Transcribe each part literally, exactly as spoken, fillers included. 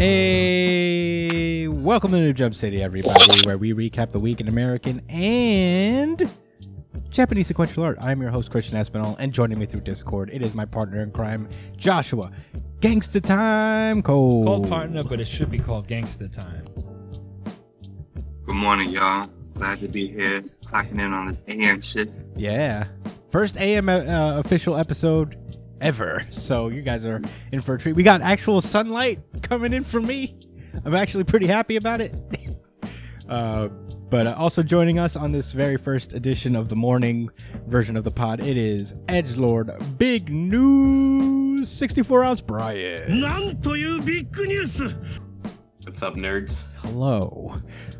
Hey, welcome to New Jump City, everybody, where we recap the week in American and Japanese sequential art. I'm your host, Christian Espinal, and joining me through Discord, it is my partner in crime, Joshua Gangsta Time Cole. Called partner, but it should be called Gangsta Time. Good morning, y'all. Glad to be here, clocking in on this A M shit. Yeah. First A M uh, official episode ever, so you guys are in for a treat. We got actual sunlight coming in for me. I'm actually pretty happy about it. uh, but uh, also joining us on this very first edition of the morning version of the pod, it is Edgelord Big News sixty-four ounce Brian. What's up, nerds? Hello.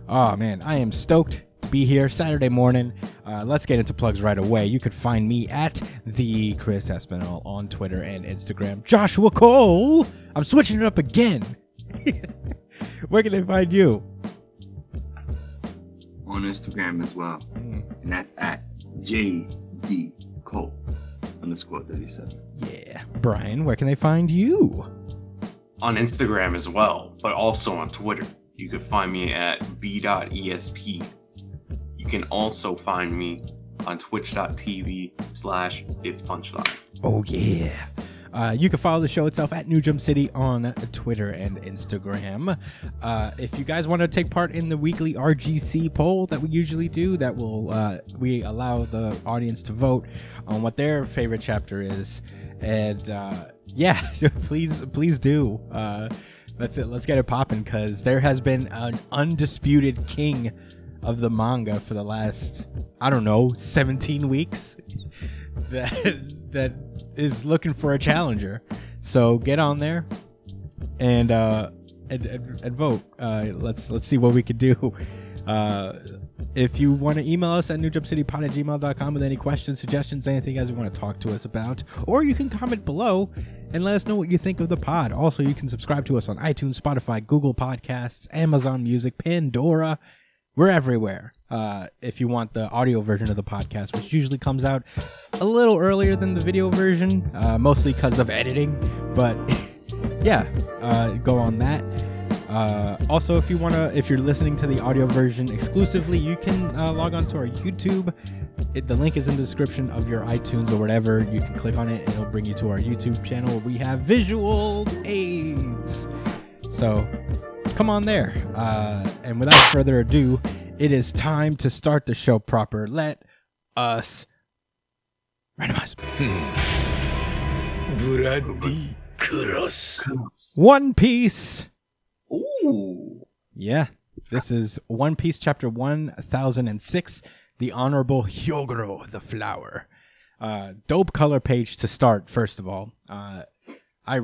Oh man, I am stoked to be here Saturday morning. Uh, let's get into plugs right away. You can find me at the Chris Espinal on Twitter and Instagram. Joshua Cole, I'm switching it up again. Where can they find you? On Instagram as well, mm. and that's at jdcole underscore thirty-seven. Yeah, Brian, where can they find you? On Instagram as well, but also on Twitter. You can find me at b dot e s p. You can also find me on twitch dot t v slash its punchline. Oh, yeah. Uh, you can follow the show itself at New Jump City on Twitter and Instagram. Uh, if you guys want to take part in the weekly R G C poll that we usually do, that will uh, we allow the audience to vote on what their favorite chapter is. And uh, yeah, please, please do. Uh, that's it. Let's get it popping, because there has been an undisputed king of the manga for the last, I don't know, seventeen weeks that that is looking for a challenger. So get on there and uh and, and, and vote. Uh let's let's see what we can do. Uh if you want to email us at newjumpcitypod at gmail dot com with any questions, suggestions, anything you guys want to talk to us about, or you can comment below and let us know what you think of the pod. Also, you can subscribe to us on iTunes, Spotify, Google Podcasts, Amazon Music, Pandora. We're everywhere. Uh, if you want the audio version of the podcast, which usually comes out a little earlier than the video version, uh, mostly because of editing. But yeah, uh, go on that. Uh, also, if you wanna, if you're listening to the audio version exclusively, you can uh, log on to our YouTube. It, the link is in the description of your iTunes or whatever. You can click on it, and it'll bring you to our YouTube channel where we have visual aids. So come on there. Uh, and without further ado, it is time to start the show proper. Let us randomize. Hmm. One Piece. Ooh. Yeah. This is One Piece chapter one thousand six, The Honorable Hyogoro the Flower. Uh, dope color page to start, first of all. Uh, I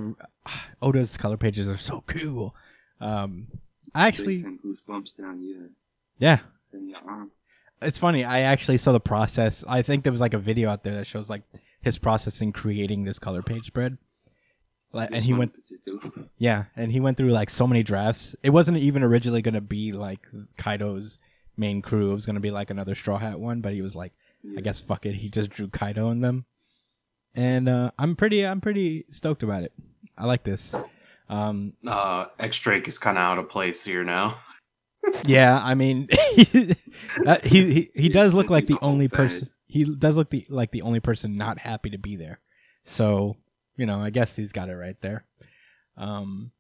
Oda's color pages are so cool. Um, I actually, down your, yeah, your arm. It's funny. I actually saw the process. I think there was like a video out there that shows like his process in creating this color page spread. Like, and he went, yeah, and he went through like so many drafts. It wasn't even originally going to be like Kaido's main crew. It was going to be like another Straw Hat one, but he was like, yeah. I guess fuck it. He just drew Kaido in them. And, uh, I'm pretty, I'm pretty stoked about it. I like this. Um, uh, X-Drake is kind of out of place here now. Yeah, I mean, uh, he he, he does look like the only person. He does look the, like the only person not happy to be there. So you know, I guess he's got it right there. Um,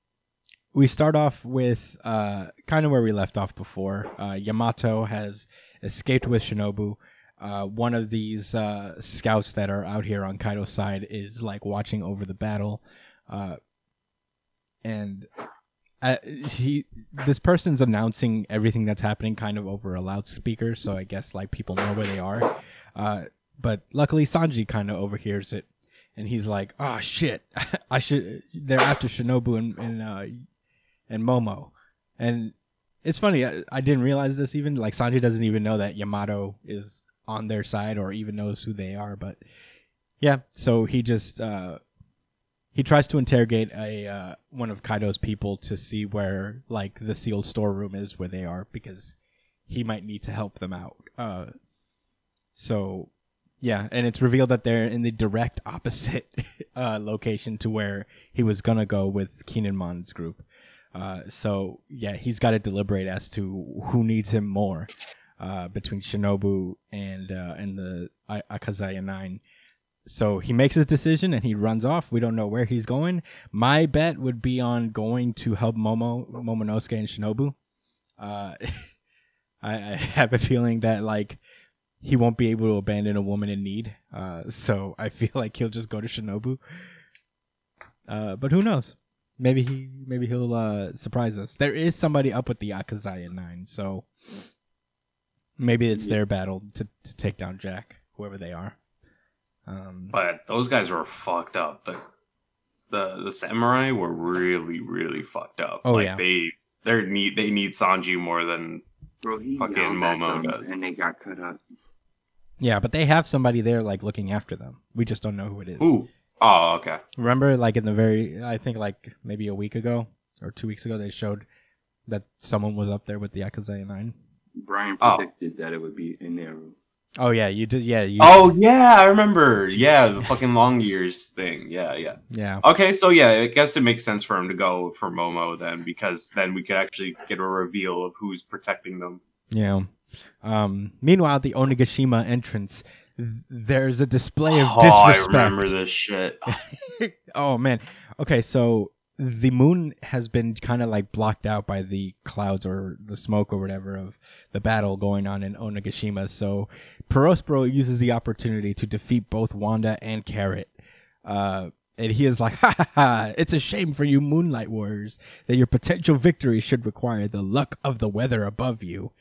we start off with uh kind of where we left off before. Uh, Yamato has escaped with Shinobu. Uh, one of these uh scouts that are out here on Kaido's side is like watching over the battle. Uh. And uh, he, this person's announcing everything that's happening kind of over a loudspeaker, so I guess like people know where they are. Uh, but luckily, Sanji kind of overhears it, and he's like, "Oh shit, I should." They're after Shinobu and and, uh, and Momo, and it's funny. I, I didn't realize this even. Like Sanji doesn't even know that Yamato is on their side or even knows who they are. But yeah, so he just. Uh, He tries to interrogate a uh, one of Kaido's people to see where, like, the sealed storeroom is where they are, because he might need to help them out. Uh, so, yeah, and it's revealed that they're in the direct opposite uh, location to where he was gonna go with Keenanmon's group. Uh, so, yeah, he's got to deliberate as to who needs him more uh, between Shinobu and uh, and the I- Akazawa Nine. So he makes his decision and he runs off. We don't know where he's going. My bet would be on going to help Momo, Momonosuke, and Shinobu. Uh, I, I have a feeling that, like, he won't be able to abandon a woman in need. Uh, so I feel like he'll just go to Shinobu. Uh, but who knows? Maybe he, maybe he'll uh, surprise us. There is somebody up with the Akazawa Nine, so maybe it's their battle to, to take down Jack, whoever they are. Um, but those guys were fucked up. The, the the samurai were really, really fucked up. Oh, like yeah. they they need they need Sanji more than Bro, fucking Momo does. And they got cut up. Yeah, but they have somebody there like looking after them. We just don't know who it is. Ooh. Oh, okay. Remember, like in the very, I think like maybe a week ago or two weeks ago, they showed that someone was up there with the Akazawa Nine. Brian predicted oh. that it would be in their room. Oh yeah, you did. Yeah. You oh did. yeah, I remember. Yeah, the fucking long years thing. Yeah, yeah, yeah. Okay, so yeah, I guess it makes sense for him to go for Momo then, because then we could actually get a reveal of who's protecting them. Yeah. Um. Meanwhile, the Onigashima entrance. There's a display of disrespect. Oh, I remember this shit. Oh man. Okay, so the moon has been kind of like blocked out by the clouds or the smoke or whatever of the battle going on in Onigashima. So Prospero uses the opportunity to defeat both Wanda and Carrot. Uh, and he is like, ha ha ha, it's a shame for you Moonlight Warriors that your potential victory should require the luck of the weather above you.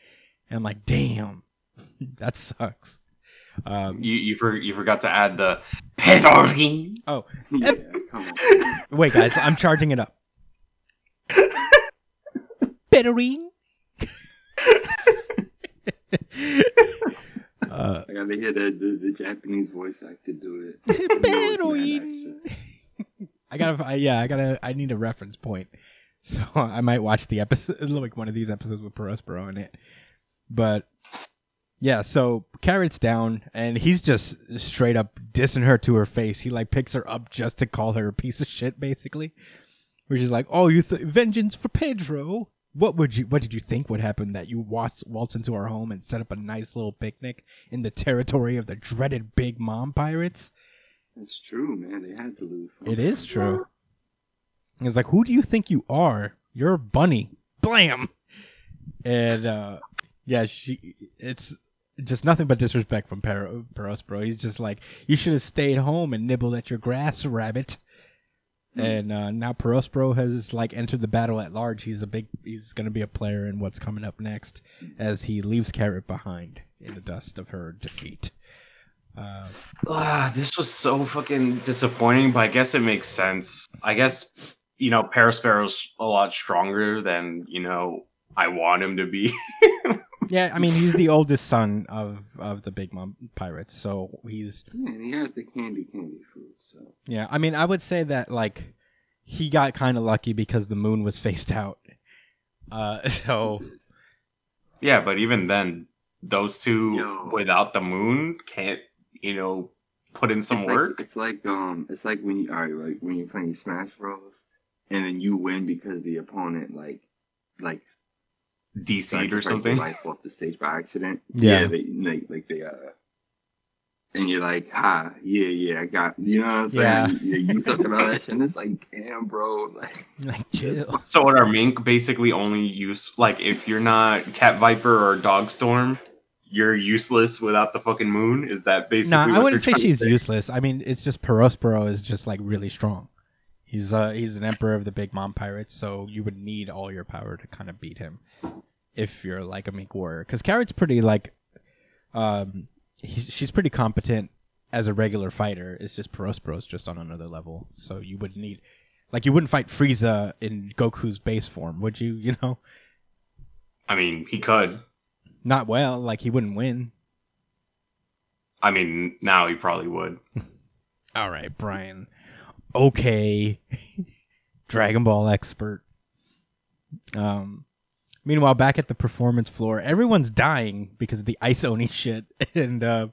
And I'm like, damn, that sucks. Um, you you, for, you forgot to add the pedori. Oh, yeah, come on. Wait, guys, I'm charging it up. Pedori. uh, I gotta hear the, the, the Japanese voice actor do it. Pedori. I gotta, I, yeah, I gotta, I need a reference point, so I might watch the episode, like one of these episodes with Prospero in it, but. Yeah, so Carrot's down, and he's just straight up dissing her to her face. He, like, picks her up just to call her a piece of shit, basically. Which is like, oh, you th- vengeance for Pedro. What would you? What did you think would happen? That you waltz, waltz into our home and set up a nice little picnic in the territory of the dreaded Big Mom pirates? That's true, man. They had to lose. It is true. It's like, who do you think you are? You're a bunny. Blam! And, uh, yeah, she... It's... Just nothing but disrespect from Prospero. He's just like, you should have stayed home and nibbled at your grass, rabbit. Mm. And uh, now Prospero has like entered the battle at large. He's a big. He's going to be a player in what's coming up next, as he leaves Carrot behind in the dust of her defeat. Uh, ah, this was so fucking disappointing, but I guess it makes sense. I guess you know Prospero's a lot stronger than you know I want him to be. Yeah, I mean, he's the oldest son of, of the Big Mom Pirates, so he's... Yeah, and he has the candy candy food, so... Yeah, I mean, I would say that, like, he got kind of lucky because the moon was faced out, uh, so... Yeah, but even then, those two, Yo. without the moon, can't, you know, put in some it's like, work? It's like, um, it's like when you, all right, like, when you're playing Smash Bros, and then you win because the opponent, like, like... D C'd or something. Life off the stage by accident. Yeah, yeah they, like, like they, uh, and you're like, ha, yeah, yeah, I got, you know what I'm yeah. saying? Yeah, you talking about that shit, and it's like, damn, bro, like, like chill. So in our mink, basically only use, like, if you're not Cat Viper or Dog Storm, you're useless without the fucking moon. Is that basically? No, nah, I wouldn't say she's useless. I mean, it's just Prospero is just like really strong. He's uh he's an emperor of the Big Mom Pirates, so you would need all your power to kind of beat him if you're like a mink warrior. Because Carrot's pretty like, um, he's, she's pretty competent as a regular fighter. It's just Prospero's just on another level, so you would need, like, you wouldn't fight Frieza in Goku's base form, would you? You know, I mean, he could. Not well, like he wouldn't win. I mean, now he probably would. All right, Brian. Okay, Dragon Ball expert. Um, meanwhile, back at the performance floor, everyone's dying because of the Ice Oni shit, and uh,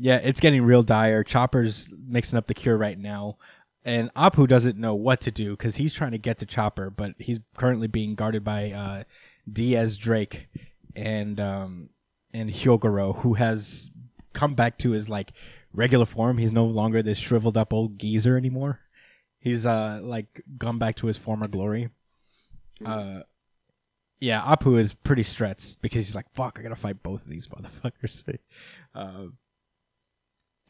yeah, it's getting real dire. Chopper's mixing up the cure right now. And Apu doesn't know what to do because he's trying to get to Chopper, but he's currently being guarded by uh, Diaz Drake and um, and Hyogoro, who has come back to his like regular form. He's no longer this shriveled up old geezer anymore. He's uh like gone back to his former glory. Uh, yeah, Apu is pretty stressed because he's like, "Fuck, I gotta fight both of these motherfuckers." uh,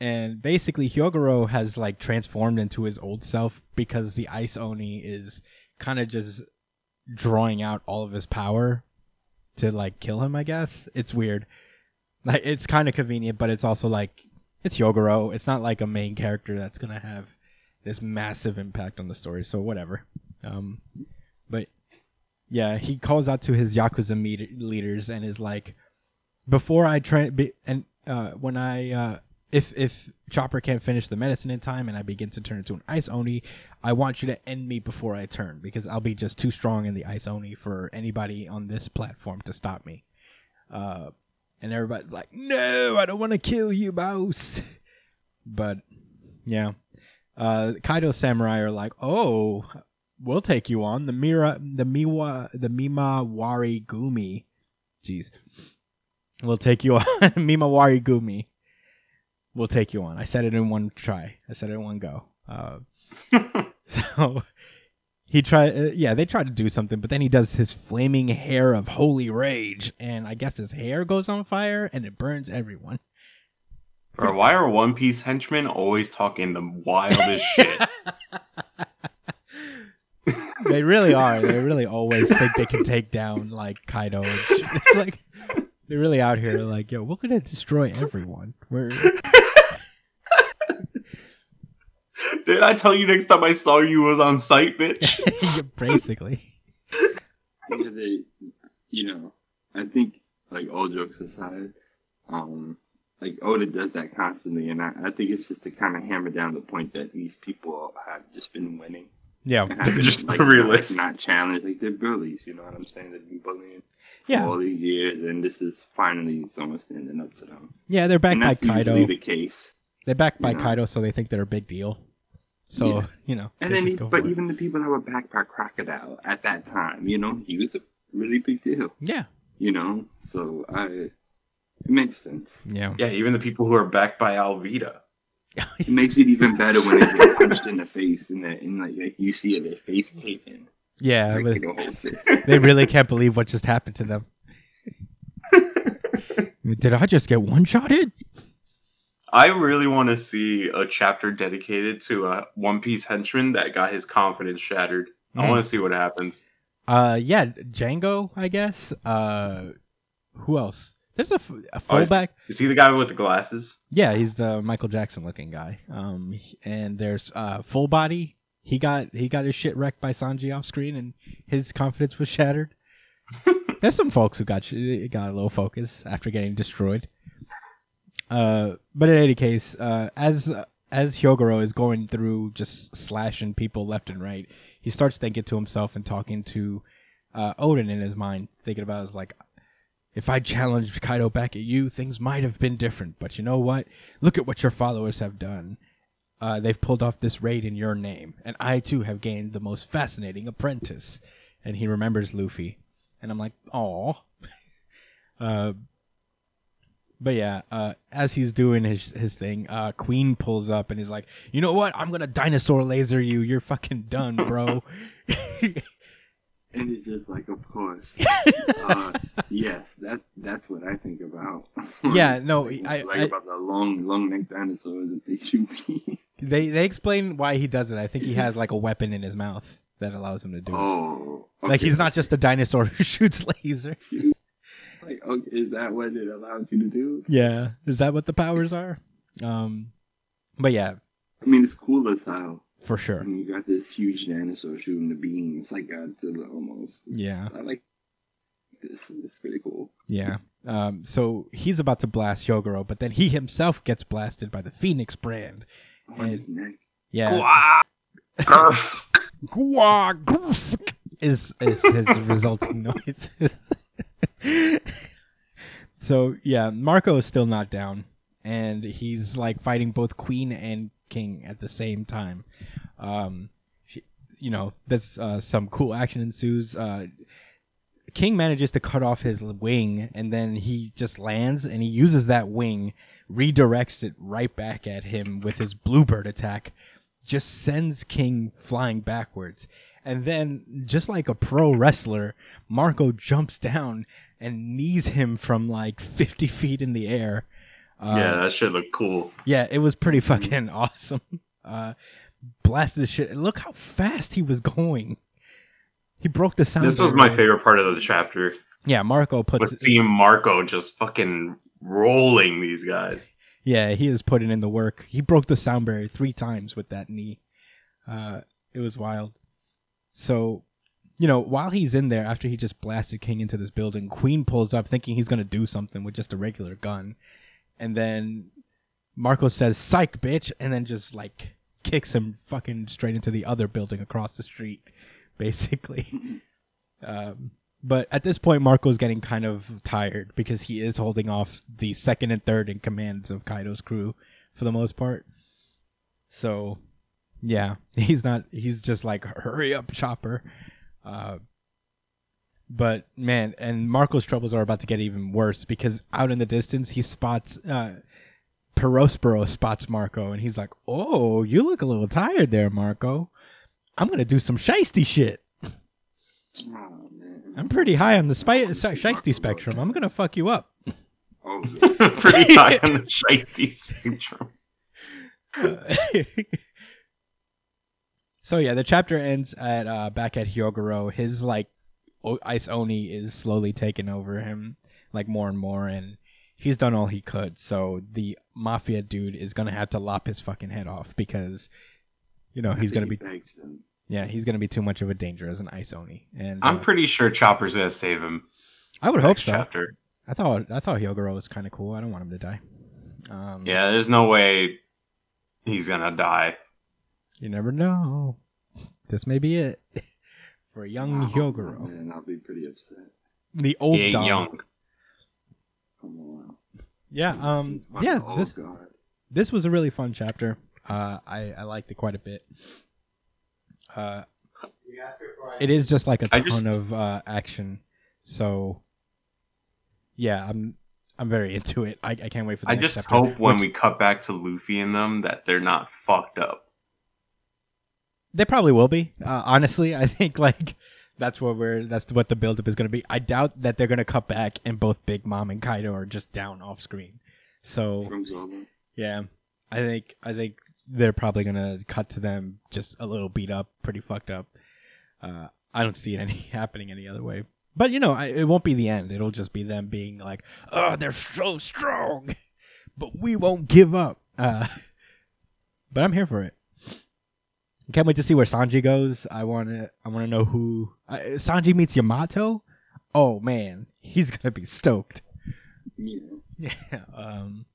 And basically, Hyogoro has, like, transformed into his old self because the Ice Oni is kind of just drawing out all of his power to, like, kill him, I guess. It's weird. Like, it's kind of convenient, but it's also, like, it's Hyogoro. It's not, like, a main character that's going to have this massive impact on the story, so whatever. Um, but, yeah, he calls out to his Yakuza meet- leaders and is like, before I... Tra- be- and uh, when I... Uh, If if Chopper can't finish the medicine in time and I begin to turn into an Ice Oni, I want you to end me before I turn because I'll be just too strong in the Ice Oni for anybody on this platform to stop me. Uh, and everybody's like, no, I don't want to kill you, boss. But, yeah. Uh, Kaido Samurai are like, oh, we'll take you on. The Mira, the Miwa, the Mimawari Gumi. Jeez. We'll take you on. Mimawari Gumi. We'll take you on. I said it in one try. I said it in one go. Uh, so he tried. Uh, yeah, they tried to do something, but then he does his flaming hair of holy rage, and I guess his hair goes on fire and it burns everyone. Bro, why are One Piece henchmen always talking the wildest shit? They really are. They really always think they can take down like Kaido. And shit. It's like. They're really out here like, yo, we're going to destroy everyone. We're... Did I tell you next time I saw you was on site, bitch? Basically. Yeah, they, you know, I think, like, all jokes aside, um, like, Oda does that constantly, and I, I think it's just to kind of hammer down the point that these people have just been winning. Yeah, they're been, just like, realistic. Not, like, not challenged. Like, they're bullies, you know what I'm saying? They've been bullying yeah. all these years, and this is finally someone standing up to them. Yeah, they're backed and by Kaido. That's the case. They're backed by know? Kaido, so they think they're a big deal. So, yeah. you know. And then, he, But even it. the people that were backed by Crocodile at that time, you know, he was a really big deal. Yeah. You know, so I, it makes sense. Yeah. Yeah, even the people who are backed by Alvida. It makes it even better when it's like, punched in the face and, the, and like, like you see their face painting. Yeah, like, the they really can't believe what just happened to them. Did I just get one-shotted? I really want to see a chapter dedicated to a One Piece henchman that got his confidence shattered. Mm-hmm. I want to see what happens. Uh, yeah, Django, I guess. Uh, who else? There's a, a fullback. Oh, is, is he the guy with the glasses? Yeah, he's the Michael Jackson looking guy. Um, and there's uh, full body. He got he got his shit wrecked by Sanji off screen, and his confidence was shattered. There's some folks who got got a little focus after getting destroyed. Uh, but in any case, uh, as uh, as Hyogoro is going through just slashing people left and right, he starts thinking to himself and talking to uh, Odin in his mind, thinking about his like. If I challenged Kaido back at you, things might have been different. But you know what? Look at what your followers have done. Uh, they've pulled off this raid in your name. And I, too, have gained the most fascinating apprentice. And he remembers Luffy. And I'm like, aw. uh, but yeah, uh, as he's doing his his thing, uh, Queen pulls up and he's like, you know what? I'm going to dinosaur laser you. You're fucking done, bro. And it's just like, of course, uh, yes, that's that's what I think about. Yeah, no, like, I like I, about the long, long-necked dinosaurs that they should be. They they explain why he does it. I think he has like a weapon in his mouth that allows him to do oh, it. Okay. Like he's not just a dinosaur who shoots lasers. Like, okay, is that what it allows you to do? Yeah, is that what the powers are? Um, but yeah, I mean, it's cool as hell. For sure. And you got this huge dinosaur shooting the beam. It's like Godzilla almost. It's, yeah. I like this. It's pretty cool. Yeah. Um. So he's about to blast Hyogoro, but then he himself gets blasted by the Phoenix brand. On his neck. Yeah. Gwa! Grf! Gwa! Grf! Is, is his resulting noises. So, yeah, Marco is still not down, and he's, like, fighting both Queen and King at the same time. Um, she, you know, there's uh, some cool action ensues. Uh, King manages to cut off his wing, and then he just lands, and he uses that wing, redirects it right back at him with his bluebird attack, just sends King flying backwards. And then, just like a pro wrestler, Marco jumps down and knees him from like fifty feet in the air. Uh, yeah, that shit looked cool. Yeah, it was pretty fucking awesome. Uh, blasted the shit. Look how fast he was going. He broke the sound. This was my favorite part of the chapter. Yeah, Marco puts... But seeing Marco just fucking rolling these guys. Yeah, he is putting in the work. He broke the sound barrier three times with that knee. Uh, it was wild. So, you know, while he's in there, after he just blasted King into this building, Queen pulls up thinking he's going to do something with just a regular gun. And then Marco says, psych, bitch, and then just, like, kicks him fucking straight into the other building across the street, basically. um, but at this point, Marco's getting kind of tired because he is holding off the second and third in commands of Kaido's crew for the most part. So... yeah, he's not, he's just like, hurry up, Chopper. Uh, but, man, and Marco's troubles are about to get even worse because out in the distance, he spots, uh, Prospero spots Marco, and he's like, oh, you look a little tired there, Marco. I'm going to do some shiesty shit. Oh, man. I'm pretty high on the spi- shiesty spectrum. I'm going to fuck you up. Oh, yeah. Pretty high on the shiesty spectrum. uh, So yeah, the chapter ends at uh, back at Hyogoro. His like o- Ice Oni is slowly taking over him, like more and more, and he's done all he could. So the mafia dude is gonna have to lop his fucking head off because, you know, he's gonna be yeah, he's gonna be too much of a danger as an Ice Oni. And I'm uh, pretty sure Chopper's gonna save him. I would hope so. Chapter. I thought I thought Hyogoro was kind of cool. I don't want him to die. Um, yeah, there's no way he's gonna die. You never know. This may be it for young oh, Hyogoro. Man, I'll be pretty upset. The old he ain't dog. Young. Come on. Yeah. Um. Yeah. This. God. This was a really fun chapter. Uh. I. I liked it quite a bit. Uh. It is just like a ton just... of uh, action. So. Yeah. I'm. I'm very into it. I. I can't wait for. The I next just chapter. Hope when Which... we cut back to Luffy and them that they're not fucked up. They probably will be. Uh, honestly, I think like that's what we're that's what the buildup is going to be. I doubt that they're going to cut back, and both Big Mom and Kaido are just down off screen. So yeah, I think I think they're probably going to cut to them just a little beat up, pretty fucked up. Uh, I don't see it any happening any other way. But you know, I, it won't be the end. It'll just be them being like, "Oh, they're so strong, but we won't give up." Uh, but I'm here for it. Can't wait to see where Sanji goes. I want to. I want to know who uh, Sanji meets Yamato. Oh man, he's gonna be stoked. Yeah. yeah um.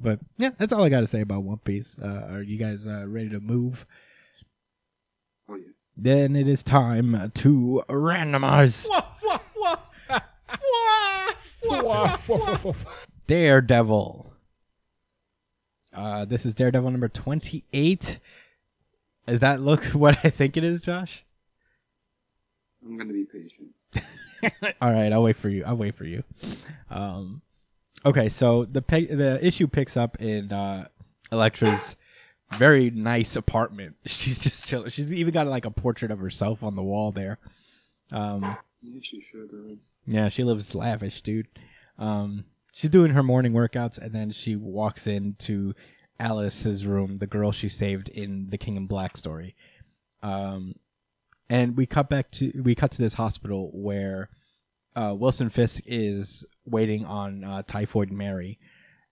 But yeah, that's all I got to say about One Piece. Uh, are you guys uh, ready to move? Oh yeah. Then it is time to randomize. Daredevil. Uh, this is Daredevil number twenty-eight. Does that look what I think it is, Josh? I'm going to be patient. All right, I'll wait for you. I'll wait for you. Um, okay, so the pe- the issue picks up in uh, Elektra's very nice apartment. She's just chilling. She's even got like a portrait of herself on the wall there. Um, yeah, she sure does. Yeah, she lives lavish, dude. Um, she's doing her morning workouts, and then she walks into Alice's room, the girl she saved in the King in Black story. Um, and we cut back to we cut to this hospital where uh, Wilson Fisk is waiting on uh, Typhoid Mary.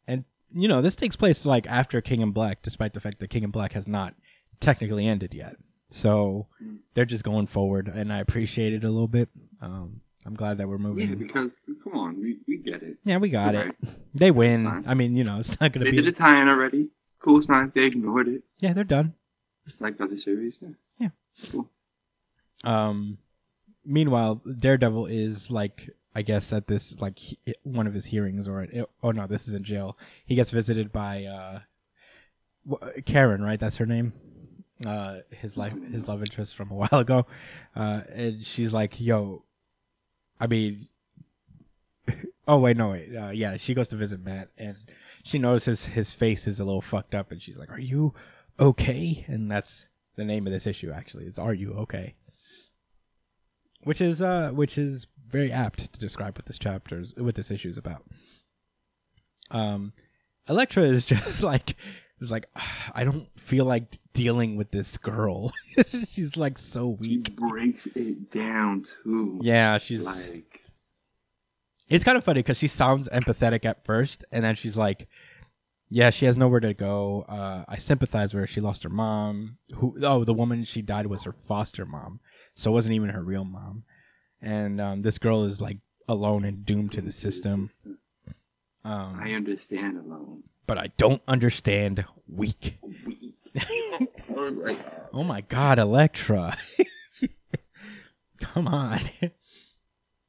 And, you know, this takes place like after King in Black, despite the fact that King in Black has not technically ended yet. So they're just going forward, and I appreciate it a little bit. Um, I'm glad that we're moving. Yeah, because, come on, we, we get it. Yeah, we got You're it. Right. They win. I mean, you know, it's not going to be... They did a tie-in already. Cool sign. They ignored it. Yeah, they're done. Like other series, yeah. Yeah. Cool. Um, meanwhile, Daredevil is, like, I guess at this, like, he, one of his hearings, or... It, oh, no, this is in jail. He gets visited by uh, Karen, right? That's her name? uh, his life, his love interest from a while ago, uh, and she's like, "Yo, I mean." Oh, wait, no, wait. Uh, yeah, she goes to visit Matt, and she notices his face is a little fucked up, and she's like, "Are you okay?" And that's the name of this issue, actually. It's "Are You Okay?" Which is uh, which is very apt to describe what this chapter's, what this issue is about. Um, Elektra is just like, is like, I don't feel like dealing with this girl. She's like so weak. She breaks it down too. Yeah, she's like. It's kind of funny because she sounds empathetic at first, and then she's like, yeah, she has nowhere to go. Uh, I sympathize with her. She lost her mom. Who? Oh, the woman she died was her foster mom, so it wasn't even her real mom. And um, this girl is like alone and doomed to the system. Um, I understand alone. But I don't understand weak. Weak. Oh, my God. Oh, my God, Elektra. Come on.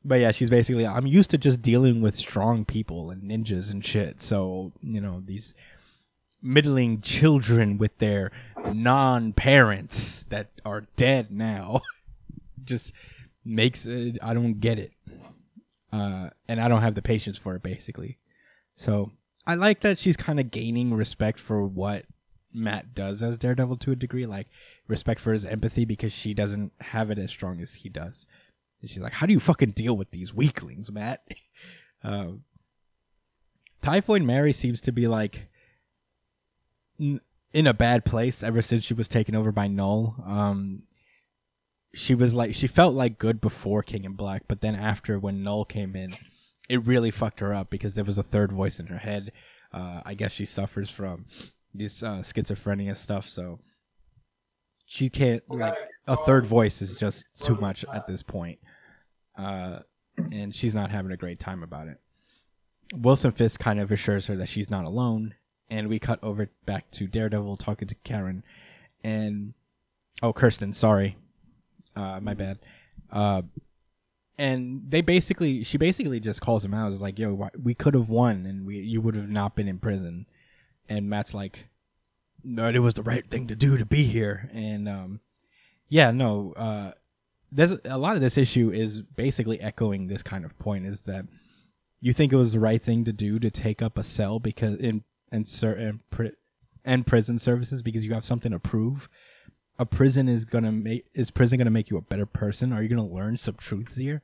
But yeah, she's basically, I'm used to just dealing with strong people and ninjas and shit. So, you know, these middling children with their non-parents that are dead now just makes it, I don't get it. Uh, and I don't have the patience for it, basically. So I like that she's kind of gaining respect for what Matt does as Daredevil to a degree. Like, respect for his empathy because she doesn't have it as strong as he does. She's like, how do you fucking deal with these weaklings, Matt? Uh, Typhoid Mary seems to be like n- in a bad place ever since she was taken over by Null. Um, she was like, she felt like good before King and Black, but then after when Null came in, it really fucked her up because there was a third voice in her head. Uh, I guess she suffers from this uh, schizophrenia stuff, so she can't, like, a third voice is just too much at this point. Uh, and she's not having a great time about it. Wilson Fisk kind of assures her that she's not alone. And we cut over back to Daredevil talking to Karen. And, oh, Kirsten, sorry. Uh, my bad. Uh, and they basically, she basically just calls him out. It's like, yo, we could have won and we you would have not been in prison. And Matt's like, no, it was the right thing to do to be here. And, um, yeah, no, uh, there's a lot of this issue is basically echoing this kind of point, is that you think it was the right thing to do to take up a cell because in and certain and prison services because you have something to prove. A prison is gonna make is prison gonna make you a better person? Are you gonna learn some truths here?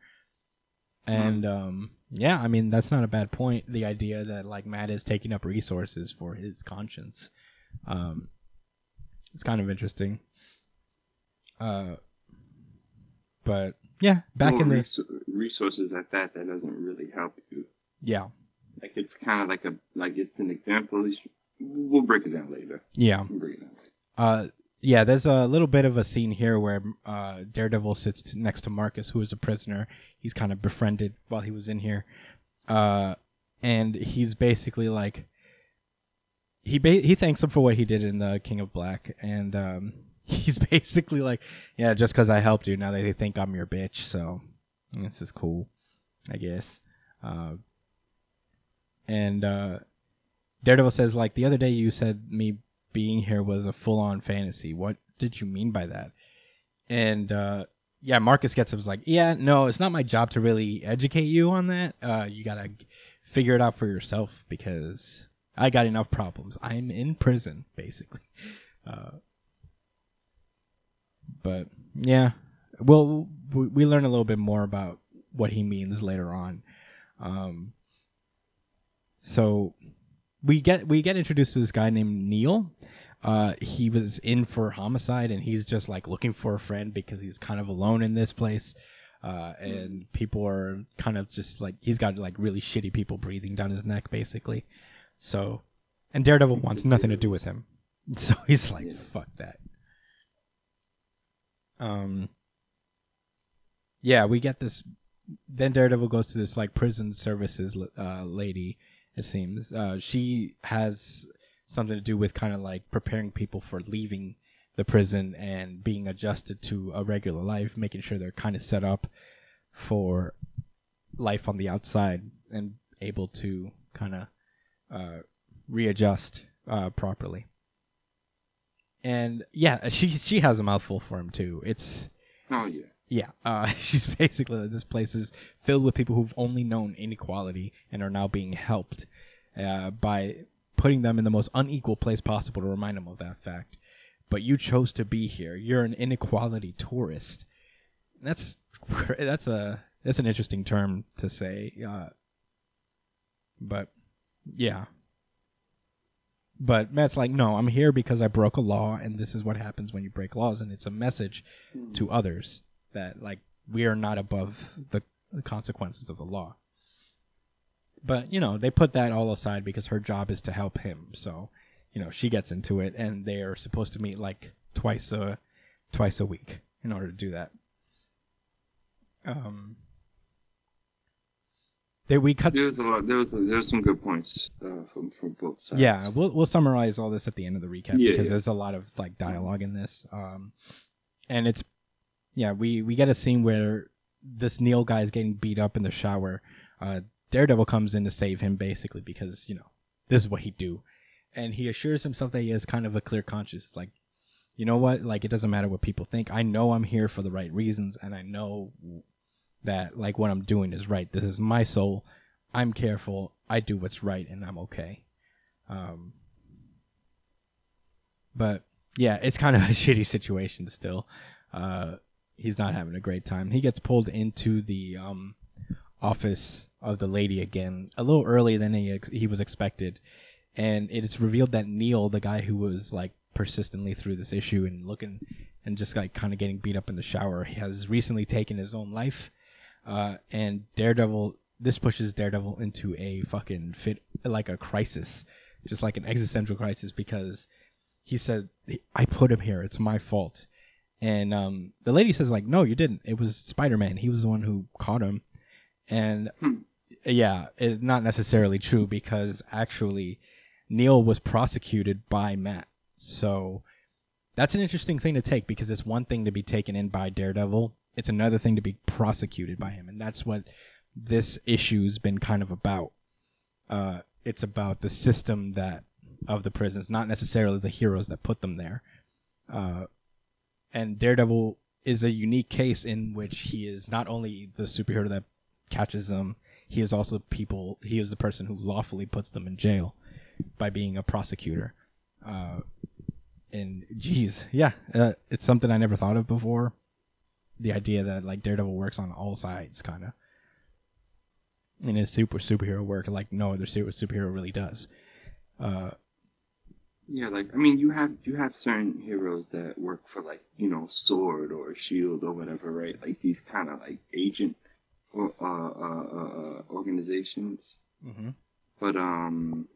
And mm-hmm. um, yeah, I mean that's not a bad point. The idea that like Matt is taking up resources for his conscience, um, it's kind of interesting. Uh, but yeah, back well, in the res- resources like that, that doesn't really help you. Yeah, like it's kind of like a like it's an example. We'll break it down later. Yeah. We'll break it down later. Uh, yeah. There's a little bit of a scene here where uh, Daredevil sits t- next to Marcus, who is a prisoner. He's kind of befriended while he was in here, uh, and he's basically like he ba- he thanks him for what he did in the King of Black, and um. He's basically like, yeah, just because I helped you, now they think I'm your bitch, so this is cool, I guess. Uh, and uh, Daredevil says, like, the other day you said me being here was a full-on fantasy. What did you mean by that? And, uh, yeah, Marcus gets up, like, yeah, no, it's not my job to really educate you on that. Uh, you got to figure it out for yourself because I got enough problems. I'm in prison, basically. Uh But yeah, well, we learn a little bit more about what he means later on. Um, so we get we get introduced to this guy named Neil. Uh, he was in for homicide, and he's just like looking for a friend because he's kind of alone in this place. Uh, and people are kind of just like he's got like really shitty people breathing down his neck, basically. So, and Daredevil wants nothing to do with him, so he's like, "Fuck that." Um. Yeah, we get this. Then Daredevil goes to this like prison services uh, lady. It seems uh, she has something to do with kind of like preparing people for leaving the prison and being adjusted to a regular life, making sure they're kind of set up for life on the outside and able to kind of uh, readjust uh, properly. And yeah, she she has a mouthful for him too. It's oh yeah, yeah. Uh, she's basically like, this place is filled with people who've only known inequality and are now being helped uh, by putting them in the most unequal place possible to remind them of that fact. But you chose to be here. You're an inequality tourist. That's that's a that's an interesting term to say. Uh, but yeah. But Matt's like, no, I'm here because I broke a law, and this is what happens when you break laws. And it's a message to others that, like, we are not above the consequences of the law. But, you know, they put that all aside because her job is to help him. So, you know, she gets into it, and they are supposed to meet, like, twice a, twice a week in order to do that. Um, There we cut. There's a lot. There's there's some good points uh, from from both sides. Yeah, we'll we'll summarize all this at the end of the recap yeah, because yeah. there's a lot of like dialogue in this, um, and it's yeah we, we get a scene where this Neil guy is getting beat up in the shower. Uh, Daredevil comes in to save him basically because you know this is what he do, and he assures himself that he has kind of a clear conscience. Like, you know what? Like, it doesn't matter what people think. I know I'm here for the right reasons, and I know that, like, what I'm doing is right. This is my soul. I'm careful. I do what's right, and I'm okay. Um, but, yeah, it's kind of a shitty situation still. Uh, he's not having a great time. He gets pulled into the um, office of the lady again a little earlier than he, ex- he was expected. And it is revealed that Neil, the guy who was, like, persistently through this issue and looking and just, like, kind of getting beat up in the shower, he has recently taken his own life. Uh, and Daredevil, this pushes Daredevil into a fucking fit, like a crisis, just like an existential crisis, because he said, I put him here. It's my fault. And um, the lady says, like, no, you didn't. It was Spider-Man. He was the one who caught him. And hmm. yeah, it's not necessarily true because actually Neil was prosecuted by Matt. So that's an interesting thing to take because it's one thing to be taken in by Daredevil. It's another thing to be prosecuted by him. And that's what this issue's been kind of about. Uh, it's about the system that of the prisons, not necessarily the heroes that put them there. Uh, and Daredevil is a unique case in which he is not only the superhero that catches them, he is also people. He is the person who lawfully puts them in jail by being a prosecutor. Uh, and geez, yeah, uh, it's something I never thought of before. The idea that, like, Daredevil works on all sides, kind of. In his super superhero work, like, no other super superhero really does. Uh, yeah, like, I mean, you have you have certain heroes that work for, like, you know, Sword or Shield or whatever, right? Like, these kind of, like, agent or, uh, uh, uh, organizations. Mm-hmm. But, um,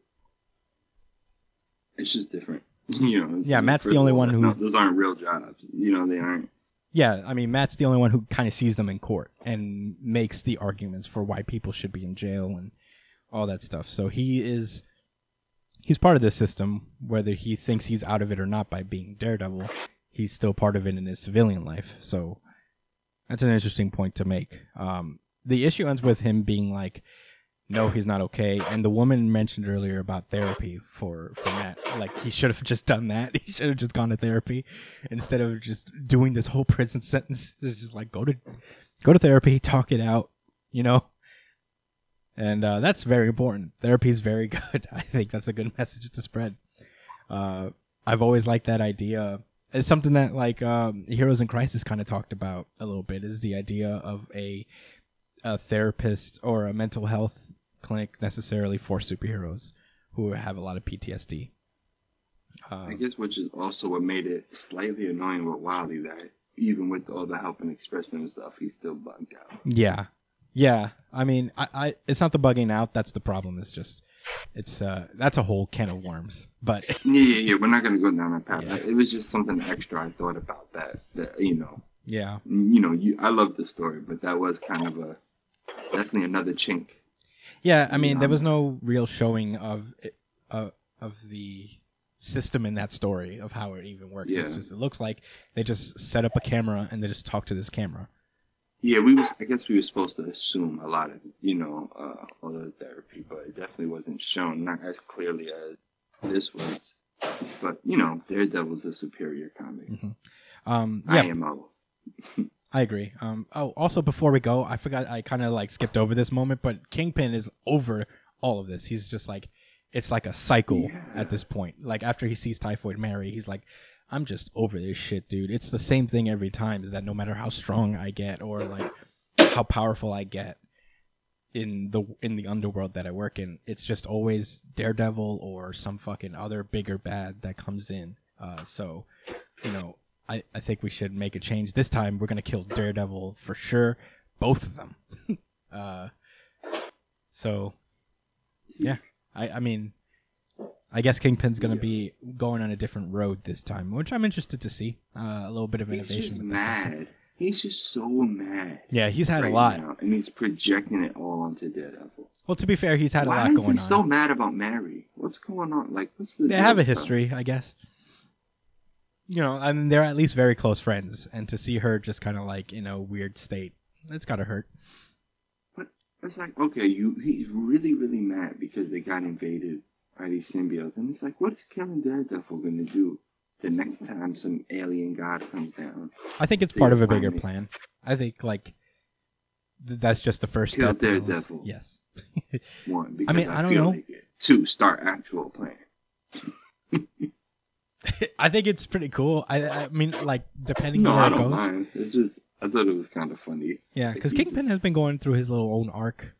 it's just different, you know. Yeah, Matt's the only one who... No, those aren't real jobs, you know, they aren't. Yeah, I mean, Matt's the only one who kind of sees them in court and makes the arguments for why people should be in jail and all that stuff. So he is, he's part of this system, whether he thinks he's out of it or not by being Daredevil, he's still part of it in his civilian life. So that's an interesting point to make. Um, the issue ends with him being like, no, he's not okay. And the woman mentioned earlier about therapy for, for Matt. Like, he should have just done that. He should have just gone to therapy instead of just doing this whole prison sentence. It's just like, go to go to therapy, talk it out, you know? And uh, that's very important. Therapy is very good. I think that's a good message to spread. Uh, I've always liked that idea. It's something that, like, um, Heroes in Crisis kind of talked about a little bit, is the idea of a, a therapist or a mental health clinic necessarily for superheroes who have a lot of P T S D. Um, I guess, which is also what made it slightly annoying with Wiley, that even with all the help and expressing himself, he's still bugged out. Yeah. Yeah. I mean, I, I it's not the bugging out. That's the problem. It's just, it's, uh, that's a whole can of worms. But yeah, yeah, yeah. We're not going to go down that path. Yeah. It was just something extra I thought about that, that, you know. Yeah. You know, you, I love the story, but that was kind of a, definitely another chink. Yeah, I mean, there was no real showing of uh, of the system in that story of how it even works. Yeah. It's just, it looks like they just set up a camera and they just talk to this camera. Yeah, we was. I guess we were supposed to assume a lot of, you know, uh, all the therapy, but it definitely wasn't shown, not as clearly as this was. But, you know, Daredevil's a superior comic. Mm-hmm. Um, yeah. I M O. I agree. Um, oh, also, before we go, I forgot, I kind of like skipped over this moment, but Kingpin is over all of this. He's just like, it's like a cycle yeah. at this point. Like, after he sees Typhoid Mary, he's like, I'm just over this shit, dude. It's the same thing every time, is that no matter how strong I get or like how powerful I get in the in the underworld that I work in, it's just always Daredevil or some fucking other bigger bad that comes in. Uh, so, you know, I, I think we should make a change. This time, we're going to kill Daredevil for sure. Both of them. uh, so, yeah. I, I mean... I guess Kingpin's going to yeah. be going on a different road this time, which I'm interested to see. Uh, a little bit of he's innovation. He's mad. He's just so mad. Yeah, he's had right a lot. Now, and he's projecting it all onto Daredevil. Well, to be fair, he's had Why a lot going on. Why is he so mad about Mary? What's going on? Like, what's the They have a history, about? I guess. You know, I mean, they're at least very close friends. And to see her just kind of like in a weird state, it's got to hurt. But it's like, okay, you he's really, really mad because they got invaded. Are these symbiotes? And it's like, what is killing Daredevil going to do the next time some alien god comes down? I think it's part of a bigger it. plan. I think, like, th- that's just the first Kill step. Kill Daredevil. Yes. One, because I mean, I, I don't know. Like Two, start actual plan. I think it's pretty cool. I, I mean, like, depending no, on where I it don't goes. Mind. It's just, I thought it was kind of funny. Yeah, because Kingpin just... has been going through his little own arc,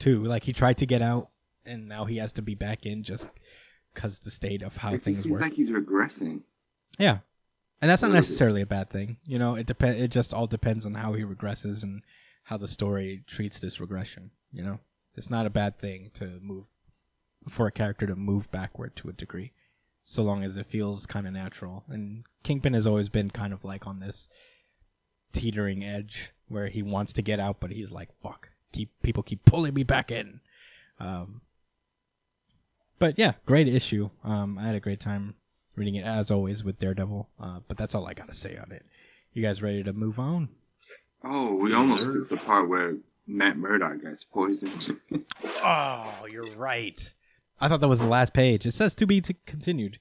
too. Like, he tried to get out. And now he has to be back in just because the state of how it things seems work. Like he's regressing. Yeah, and that's not necessarily a bad thing. You know, it depend. It just all depends on how he regresses and how the story treats this regression. You know, it's not a bad thing to move for a character to move backward to a degree, so long as it feels kind of natural. And Kingpin has always been kind of like on this teetering edge where he wants to get out, but he's like, "Fuck, keep people keep pulling me back in." Um. But yeah, great issue. Um, I had a great time reading it, as always, with Daredevil. Uh, but that's all I got to say on it. You guys ready to move on? Oh, we almost hit the part where Matt Murdock gets poisoned. Oh, you're right. I thought that was the last page. It says to be to continued.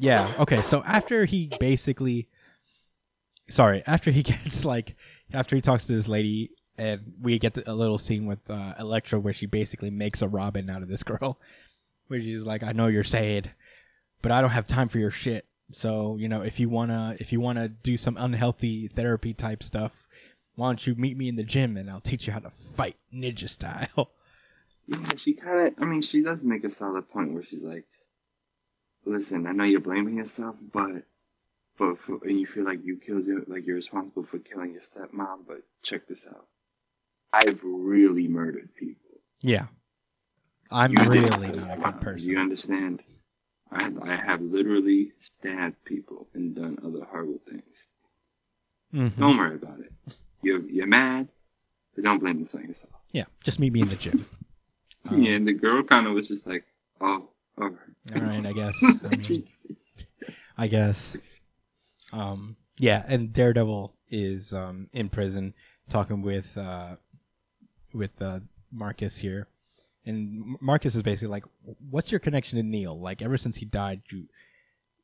Yeah, okay, so after he basically... Sorry, after he gets, like... After he talks to this lady... And we get a little scene with uh, Elektra where she basically makes a Robin out of this girl. Where she's like, I know you're sad, but I don't have time for your shit. So, you know, if you want to if you wanna do some unhealthy therapy type stuff, why don't you meet me in the gym and I'll teach you how to fight ninja style. Yeah, she kind of, I mean, she does make a solid point where she's like, listen, I know you're blaming yourself, but... but for, and you feel like you killed your, like you're responsible for killing your stepmom, but check this out. I've really murdered people. Yeah. I'm you really not a good person. You understand? I have, I have literally stabbed people and done other horrible things. Mm-hmm. Don't worry about it. You're, you're mad, but don't blame this on yourself. Yeah, just meet me in the gym. um, yeah, and the girl kind of was just like, oh, over. All right, I guess. I, mean, I guess. Um, yeah, and Daredevil is um, in prison. Talking with uh, with uh, Marcus here, and Marcus is basically like, "What's your connection to Neil? Like, ever since he died, you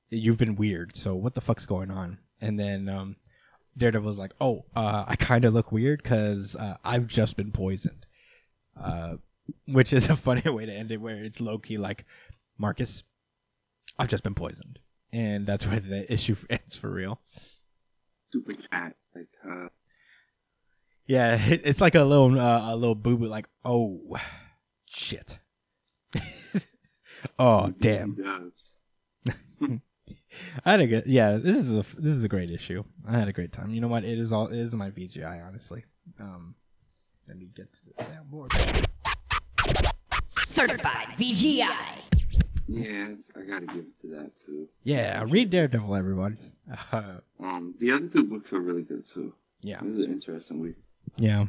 you've been weird. So what the fuck's going on?" And then um, Daredevil's like, "Oh, uh, I kind of look weird because uh, I've just been poisoned," uh, which is a funny way to end it, where it's low key like, "Marcus, I've just been poisoned," and that's where the issue ends for real. Stupid cat, like. Uh... Yeah, it's like a little, uh, a little boo-boo, like, oh, shit. Oh, damn. I had a good, yeah. This is a this is a great issue. I had a great time. You know what? It is all it is my V G I, honestly. Um, let me get to the soundboard. Certified V G I. Yeah, I gotta give it to that too. Yeah, read Daredevil, everyone. Uh, um, the other two books are really good too. Yeah, this is an interesting week. Yeah,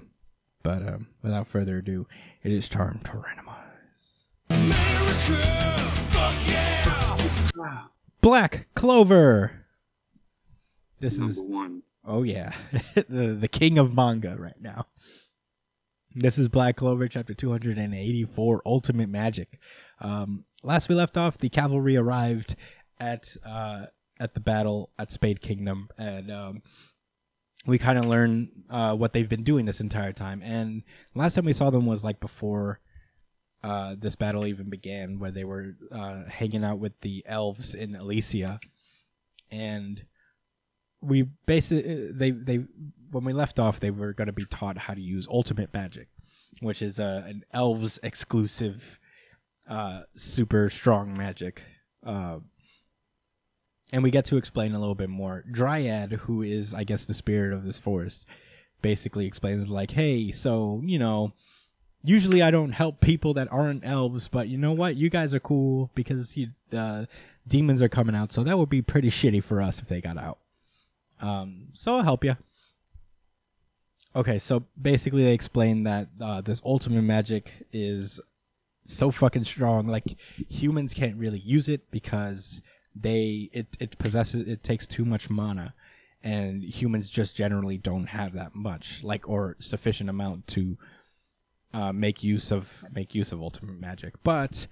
but um, without further ado, it is time to randomize. America, fuck yeah! Wow. Black Clover. This Number is one. Oh yeah, the the king of manga right now. This is Black Clover, chapter two hundred eighty-four, Ultimate Magic. Um, last we left off, the cavalry arrived at uh, at the battle at Spade Kingdom, and um, we kind of learn uh, what they've been doing this entire time. And last time we saw them was like before uh, this battle even began, where they were uh, hanging out with the elves in Elysia, and we basically they they when we left off, they were going to be taught how to use ultimate magic, which is uh, an elves exclusive uh, super strong magic. Uh, and we get to explain a little bit more. Dryad, who is, I guess, the spirit of this forest, basically explains like, hey, so, you know, usually I don't help people that aren't elves, but you know what? You guys are cool because you, uh, demons are coming out, so that would be pretty shitty for us if they got out. Um, so I'll help you. Okay, so basically they explain that uh, this ultimate magic is so fucking strong, like humans can't really use it because they it, it possesses it takes too much mana, and humans just generally don't have that much, like, or sufficient amount to uh, make use of make use of ultimate magic. But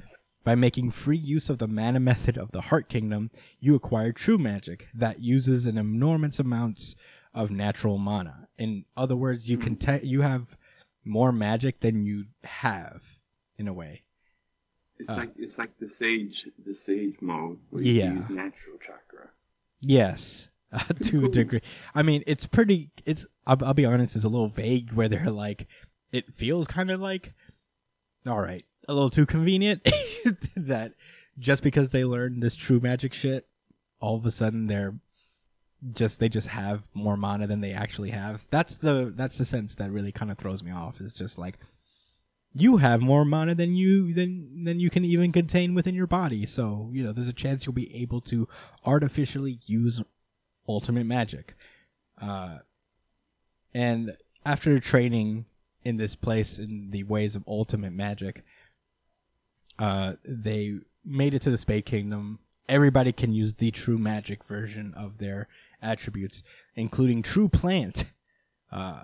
by making free use of the mana method of the Heart Kingdom, you acquire true magic that uses an enormous amount of natural mana. In other words, you can te- you have more magic than you have, in a way. It's uh, like it's like the sage the sage mode where you yeah. use natural chakra. Yes, uh, to cool. a degree. I mean, it's pretty. It's I'll, I'll be honest. It's a little vague where they're like, it feels kind of like, all right, a little too convenient that just because they learned this true magic shit, all of a sudden they're just they just have more mana than they actually have. That's the that's the sense that really kind of throws me off. It's just like, you have more mana than you than than you can even contain within your body. So, you know, there's a chance you'll be able to artificially use ultimate magic. Uh, and after training in this place in the ways of ultimate magic, uh, they made it to the Spade Kingdom. Everybody can use the true magic version of their attributes, including true plant. Uh,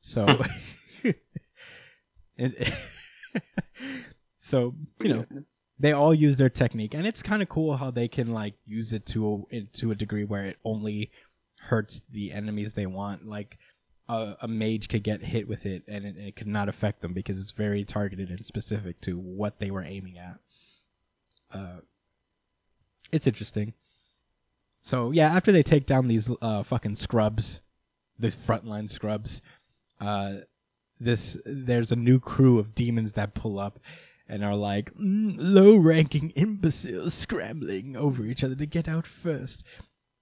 so, it, so you know, they all use their technique, and it's kind of cool how they can like use it to a, to a degree where it only hurts the enemies they want. Like a, a mage could get hit with it, and it, it could not affect them because it's very targeted and specific to what they were aiming at. Uh, it's interesting. So, yeah, after they take down these uh, fucking scrubs, these frontline scrubs, uh, this there's a new crew of demons that pull up and are like, mm, low-ranking imbeciles scrambling over each other to get out first.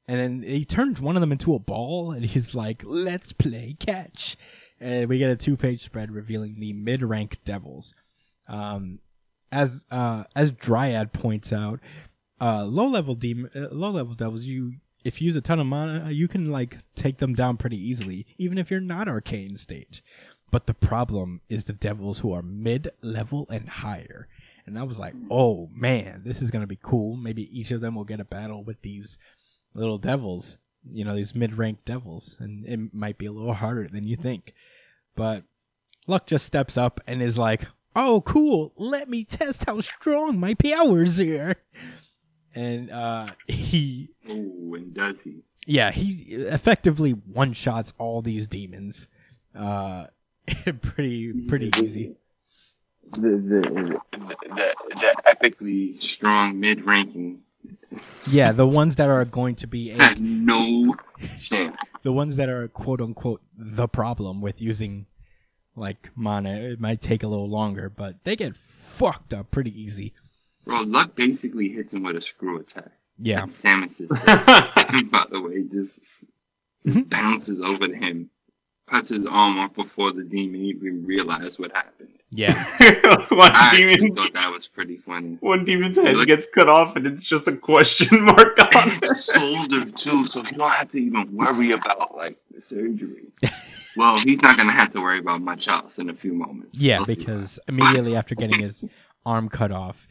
And then he turns one of them into a ball, and he's like, let's play catch. And we get a two-page spread revealing the mid-rank devils. Um, as uh, as Dryad points out, Uh, low-level demon, uh, low-level devils. You, if you use a ton of mana, you can like take them down pretty easily, even if you're not arcane stage. But the problem is the devils who are mid-level and higher. And I was like, oh man, this is gonna be cool. Maybe each of them will get a battle with these little devils. You know, these mid-rank devils, and it might be a little harder than you think. But Luck just steps up and is like, oh cool, let me test how strong my powers are. And uh, he... Oh, and does he? Yeah, he effectively one-shots all these demons. Uh, pretty pretty easy. The, the, the, the, the epically strong mid-ranking. Yeah, the ones that are going to be... A, no chance. The ones that are, quote-unquote, the problem with using, like, mana. It might take a little longer, but they get fucked up pretty easy. Well, Luck basically hits him with a screw attack. Yeah. And Samus's by the way, just, just mm-hmm. bounces over to him, cuts his arm off before the demon even realized what happened. Yeah. One I demon, thought that was pretty funny. One demon's head looked, gets cut off, and it's just a question mark on it. His shoulder, too, so he don't have to even worry about, like, the surgery. Well, he's not going to have to worry about much else in a few moments. Yeah, I'll because immediately after getting his arm cut off,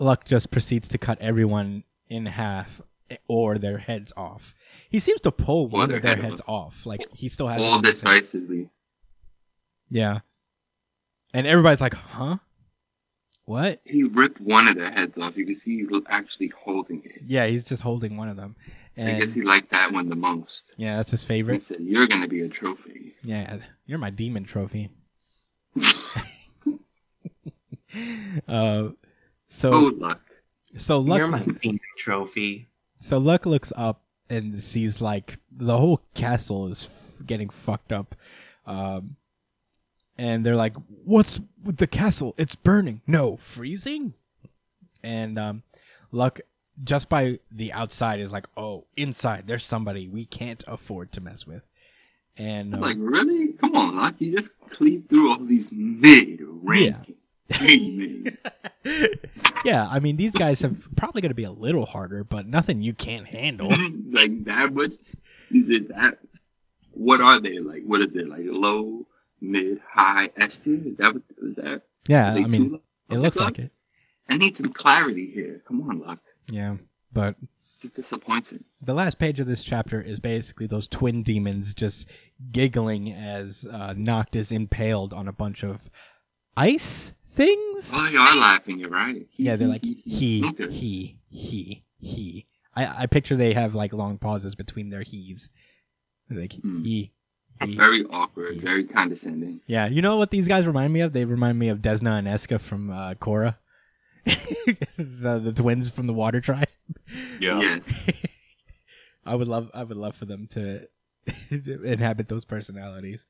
Luck just proceeds to cut everyone in half or their heads off. He seems to pull or one their of their head heads off. off. Like, he still has... All decisively. Sense. Yeah. And everybody's like, huh? What? He ripped one of their heads off. You can see he's actually holding it. Yeah, he's just holding one of them. And I guess he liked that one the most. Yeah, that's his favorite. He said, "You're going to be a trophy." Yeah, you're my demon trophy. uh, so, oh, Luck. So Luck. You're my demon trophy. So Luck looks up and sees, like, the whole castle is f- getting fucked up. Um, and they're like, "What's with the castle? It's burning." No, freezing? And um, Luck, just by the outside, is like, "Oh, inside, there's somebody we can't afford to mess with." And um, I'm like, really? Come on, Luck. You just cleaved through all these mid-ranking. Yeah. Yeah, I mean, these guys have probably going to be a little harder, but nothing you can't handle. Like that much? Is it that? What are they like? What is it like? Low, mid, high, S tier? Is that? What, is that? Yeah, I mean, low? It okay, looks Luck? Like it. I need some clarity here. Come on, Luck. Yeah, but it disappoints me. The last page of this chapter is basically those twin demons just giggling as uh, Noct is impaled on a bunch of ice things. Well, you are laughing, you're right. He, yeah, they're like, he, he, he, he, he. he. I, I picture they have like long pauses between their he's. They're like, mm. he, he. Very awkward, he. Very condescending. Yeah, you know what these guys remind me of? They remind me of Desna and Eska from uh, Korra. the, the twins from the Water Tribe. Yeah. Yes. I would love, I would love for them to, to inhabit those personalities.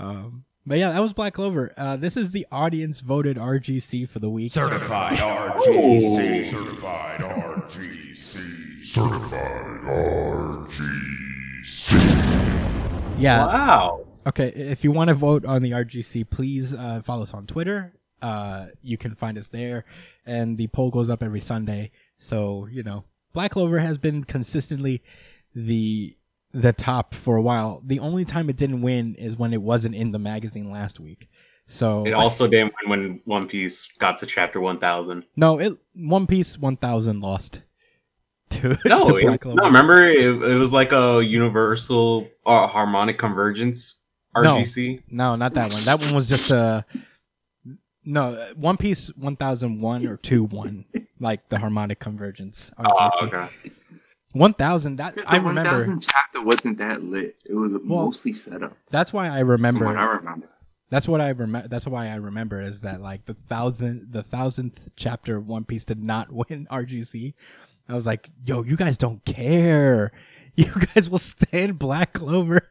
Um, But yeah, that was Black Clover. Uh, this is the audience-voted R G C for the week. Certified R G C. Certified R G C. Certified R G C. Yeah. Wow. Okay, if you want to vote on the R G C, please uh, follow us on Twitter. Uh, you can find us there. And the poll goes up every Sunday. So, you know, Black Clover has been consistently the... the top for a while. The only time it didn't win is when it wasn't in the magazine last week. So it also didn't win when One Piece got to chapter one thousand. No, it One Piece one thousand lost to, no, to Black Clover. No, remember it, it was like a universal uh, harmonic convergence R G C. No, no, not that one. That one was just a no One Piece one thousand one or two one, like the harmonic convergence R G C. Oh, okay. one thousand, that I remember. The one thousand chapter wasn't that lit. It was well, mostly set up. That's why I remember. From what I remember. That's what I remember. That's why I remember is that like the thousand, the thousandth chapter of One Piece did not win R G C. I was like, yo, you guys don't care. You guys will stand Black Clover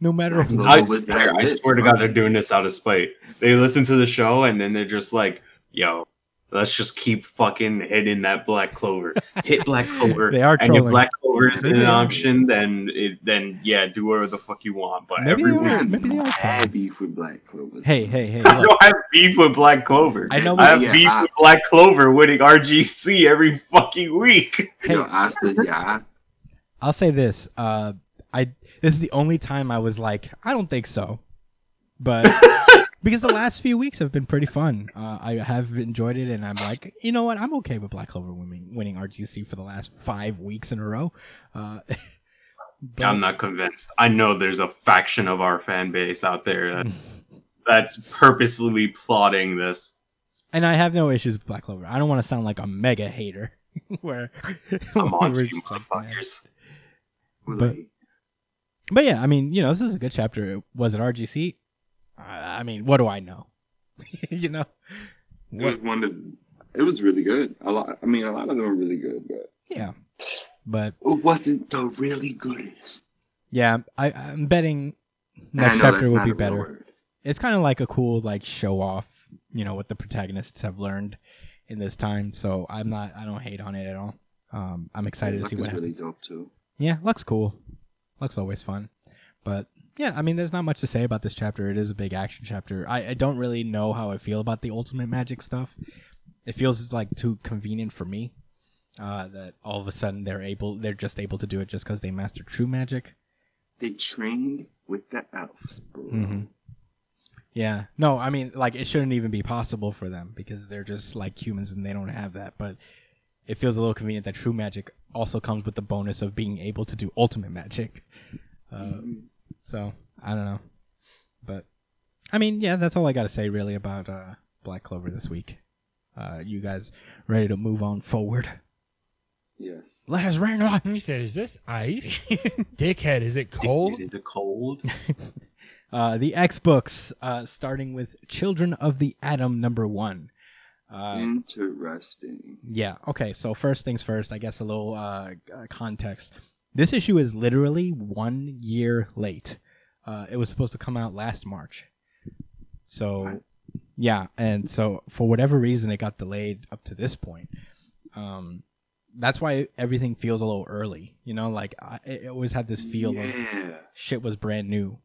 no matter what. I swear, I swear to God, they're doing this out of spite. They listen to the show and then they're just like, yo. Let's just keep fucking hitting that Black Clover. Hit Black Clover. They are trolling. And if Black Clover is an option, then it, then yeah, do whatever the fuck you want. But maybe everyone, they are, maybe they are. I have beef with Black Clover. Hey, hey, hey! I don't have beef with Black Clover. I know. I have yeah, beef I, with Black Clover winning R G C every fucking week. Hey, I'll say this. Uh, I this is the only time I was like, I don't think so, but. Because the last few weeks have been pretty fun. Uh, I have enjoyed it, and I'm like, you know what? I'm okay with Black Clover winning, winning R G C for the last five weeks in a row. Uh, but... I'm not convinced. I know there's a faction of our fan base out there that, that's purposely plotting this. And I have no issues with Black Clover. I don't want to sound like a mega hater. Where I'm on to you, motherfuckers. Like, but, but yeah, I mean, you know, this is a good chapter. Was it R G C? I mean, what do I know? You know, what? It was one of, it was really good. A lot. I mean, a lot of them were really good, but yeah, but it wasn't the really goodest. Yeah, I, I'm betting next chapter will be better. It's kind of like a cool like show off, you know, what the protagonists have learned in this time. So I'm not, I don't hate on it at all. Um, I'm excited to see what happens. Luck's really dope too. Yeah, Luck's cool. Luck's always fun, but. Yeah, I mean, there's not much to say about this chapter. It is a big action chapter. I, I don't really know how I feel about the Ultimate Magic stuff. It feels like too convenient for me. Uh, that all of a sudden they're able, they're just able to do it just because they master true magic. They trained with the elves. Mm-hmm. Yeah, no, I mean, like it shouldn't even be possible for them because they're just like humans and they don't have that. But it feels a little convenient that true magic also comes with the bonus of being able to do ultimate magic. Uh, mm-hmm. So, I don't know. But, I mean, yeah, that's all I got to say, really, about uh, Black Clover this week. Uh, you guys ready to move on forward? Yes. Let us rain on. He said, "Is this ice, dickhead? Is it cold? Is it cold?" Uh, the X books, uh, starting with Children of the Atom number one. Uh, Interesting. Yeah. Okay. So first things first, I guess a little uh, context. This issue is literally one year late. Uh, it was supposed to come out last March. So, yeah, and so for whatever reason, it got delayed up to this point. Um, that's why everything feels a little early, you know. Like I, it always had this feel yeah. of shit was brand new,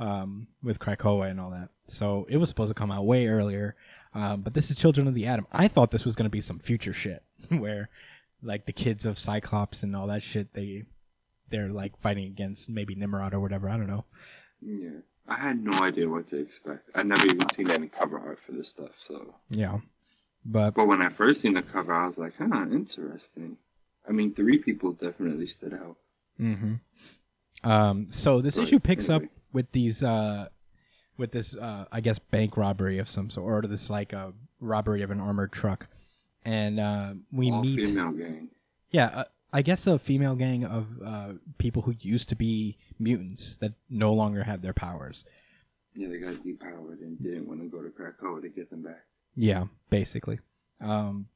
um, with Krakoa and all that. So it was supposed to come out way earlier. Um, but this is Children of the Atom. I thought this was gonna be some future shit where, like, the kids of Cyclops and all that shit, they they're like fighting against maybe Nimrod or whatever. I don't know. Yeah. I had no idea what to expect. I'd never even seen any cover art for this stuff, so... Yeah, but... But when I first seen the cover, I was like, huh, interesting. I mean, three people definitely stood out. Mm-hmm. Um, so this but, issue picks anyway. up with these, uh... With this, uh, I guess, bank robbery of some sort, or this, like, a uh, robbery of an armored truck. And, uh, we All meet... female gang. Yeah, uh, I guess a female gang of uh, people who used to be mutants that no longer have their powers. Yeah, they got depowered and didn't want to go to Krakoa to get them back. Yeah, basically. Um,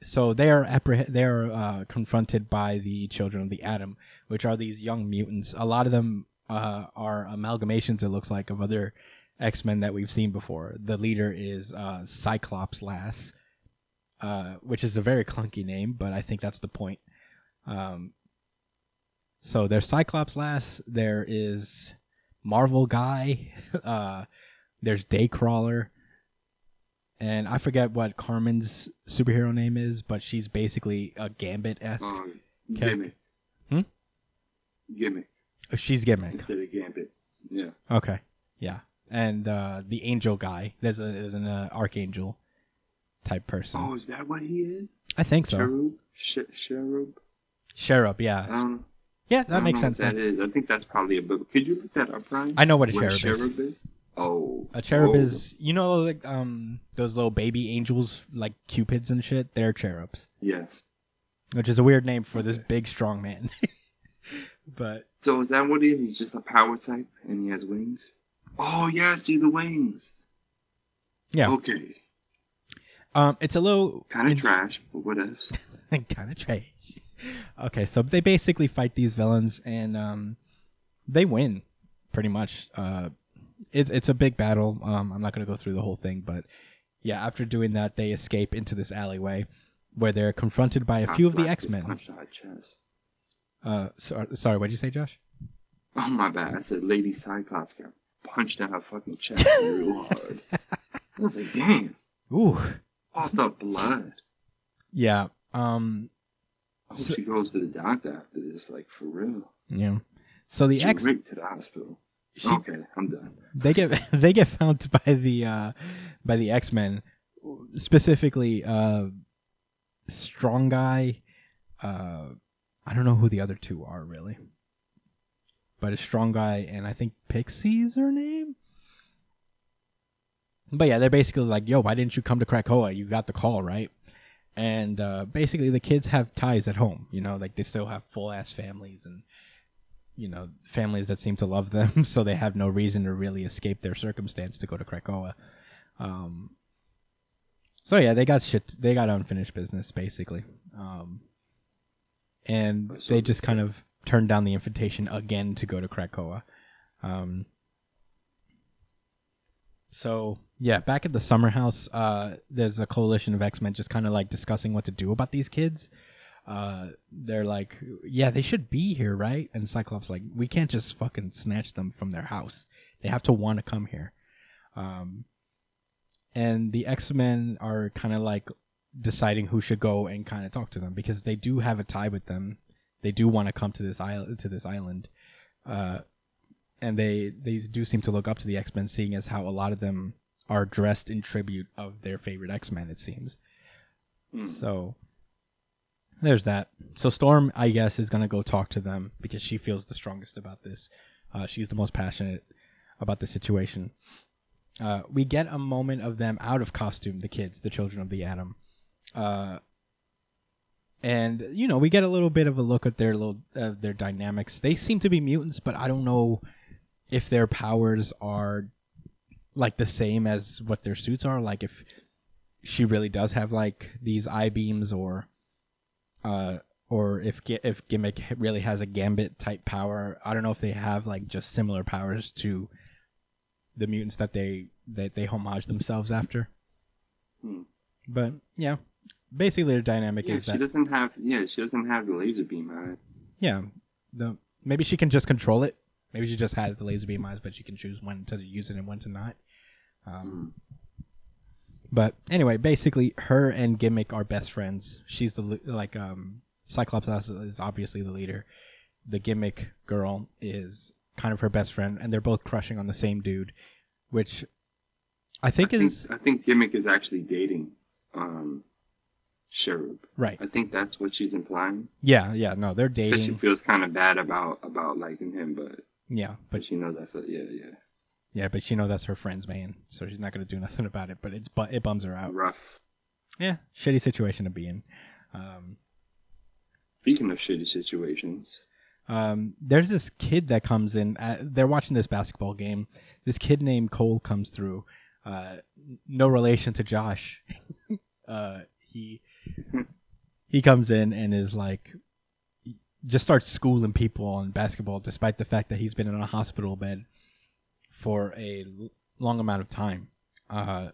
so they are appreh- they are uh, confronted by the Children of the Atom, which are these young mutants. A lot of them uh, are amalgamations, it looks like, of other X-Men that we've seen before. The leader is uh, Cyclops Lass. Uh, which is a very clunky name, but I think that's the point. Um, so there's Cyclops Lass, there is Marvel Guy, uh, there's Daycrawler, and I forget what Carmen's superhero name is, but she's basically a Gambit-esque. Um, gimmick. Hmm? Gimmick. Oh, she's Gimmick. Instead of Gambit, yeah. Okay, yeah. And uh, the Angel Guy, there's, a, there's an uh, Archangel type person. Oh, is that what he is? I think so. Cherub? Sh- Cherub? Cherub, yeah. Um, yeah, that makes sense. That is. I think that's probably a book. Could you look that up, Brian? I know what a cherub, cherub is. is. Oh. A cherub oh. is, you know, like um those little baby angels, like cupids and shit? They're cherubs. Yes. Which is a weird name for okay. this big, strong man. But so is that what he is? He's just a power type and he has wings? Oh, yeah, I see the wings. Yeah. Okay. Um, it's a little... Kind of in- trash, but what else? Kind of trash. Okay, so they basically fight these villains, and um, they win, pretty much. Uh, it's it's a big battle. Um, I'm not going to go through the whole thing, but yeah, after doing that, they escape into this alleyway where they're confronted by a I few of the X-Men. Punch our chest. Uh, so, sorry, what did you say, Josh? Oh, my bad. I said Lady Cyclops got punched in her fucking chest real hard. I was like, damn. Ooh. All the blood. Yeah. Um, I hope so, she goes to the doctor after this, like, for real. Yeah. So the she X ripped to the hospital. She, okay, I'm done. They get they get found by the uh, by the X-Men, specifically uh, Strong Guy. Uh, I don't know who the other two are really, but a Strong Guy and I think Pixie's her name. But yeah, they're basically like, yo, why didn't you come to Krakoa? You got the call, right? And uh, basically the kids have ties at home, you know, like they still have full-ass families and, you know, families that seem to love them, so they have no reason to really escape their circumstance to go to Krakoa. Um, so yeah, they got shit, they got unfinished business, basically. Um, and they just kind of turned down the invitation again to go to Krakoa. Um, so... Yeah, back at the summer house, uh, there's a coalition of X-Men just kind of like discussing what to do about these kids. Uh, they're like, yeah, they should be here, right? And Cyclops like, we can't just fucking snatch them from their house. They have to want to come here. Um, and the X-Men are kind of like deciding who should go and kind of talk to them because they do have a tie with them. They do want to come to this island, to this island. Uh, and they, they do seem to look up to the X-Men, seeing as how a lot of them are dressed in tribute of their favorite X-Men, it seems. Mm. So, there's that. So Storm, I guess, is going to go talk to them because she feels the strongest about this. Uh, she's the most passionate about the situation. uh, we get a moment of them out of costume, the kids, the Children of the Atom. Uh, and, you know, we get a little bit of a look at their little uh, their dynamics. They seem to be mutants, but I don't know if their powers are, like, the same as what their suits are. Like, if she really does have, like, these eye beams or... Uh, or if if Gimmick really has a Gambit type power. I don't know if they have like just similar powers to the mutants that they that they homage themselves after. Hmm. But yeah, basically their dynamic yeah, is she that she doesn't have yeah she doesn't have the laser beam eyes. Yeah, the maybe she can just control it. Maybe she just has the laser beam eyes, but she can choose when to use it and when to not. Um, hmm. But anyway, basically her and Gimmick are best friends. She's the like um. Cyclops Lass is obviously the leader. The Gimmick girl is kind of her best friend, and they're both crushing on the same dude, which I think I is... Think, I think Gimmick is actually dating um, Cherub. Right. I think that's what she's implying. Yeah, yeah, no, they're dating. She feels kind of bad about, about liking him, but... Yeah, but... but she knows that's... A, yeah, yeah. Yeah, but she knows that's her friend's man, so she's not going to do nothing about it, but it's bu- it bums her out. Rough. Yeah, shitty situation to be in. Um... Speaking of shitty situations, um, there's this kid that comes in. Uh, they're watching this basketball game. This kid named Cole comes through. Uh, no relation to Josh. uh, he he comes in and is like, just starts schooling people on basketball, despite the fact that he's been in a hospital bed for a long amount of time. Uh,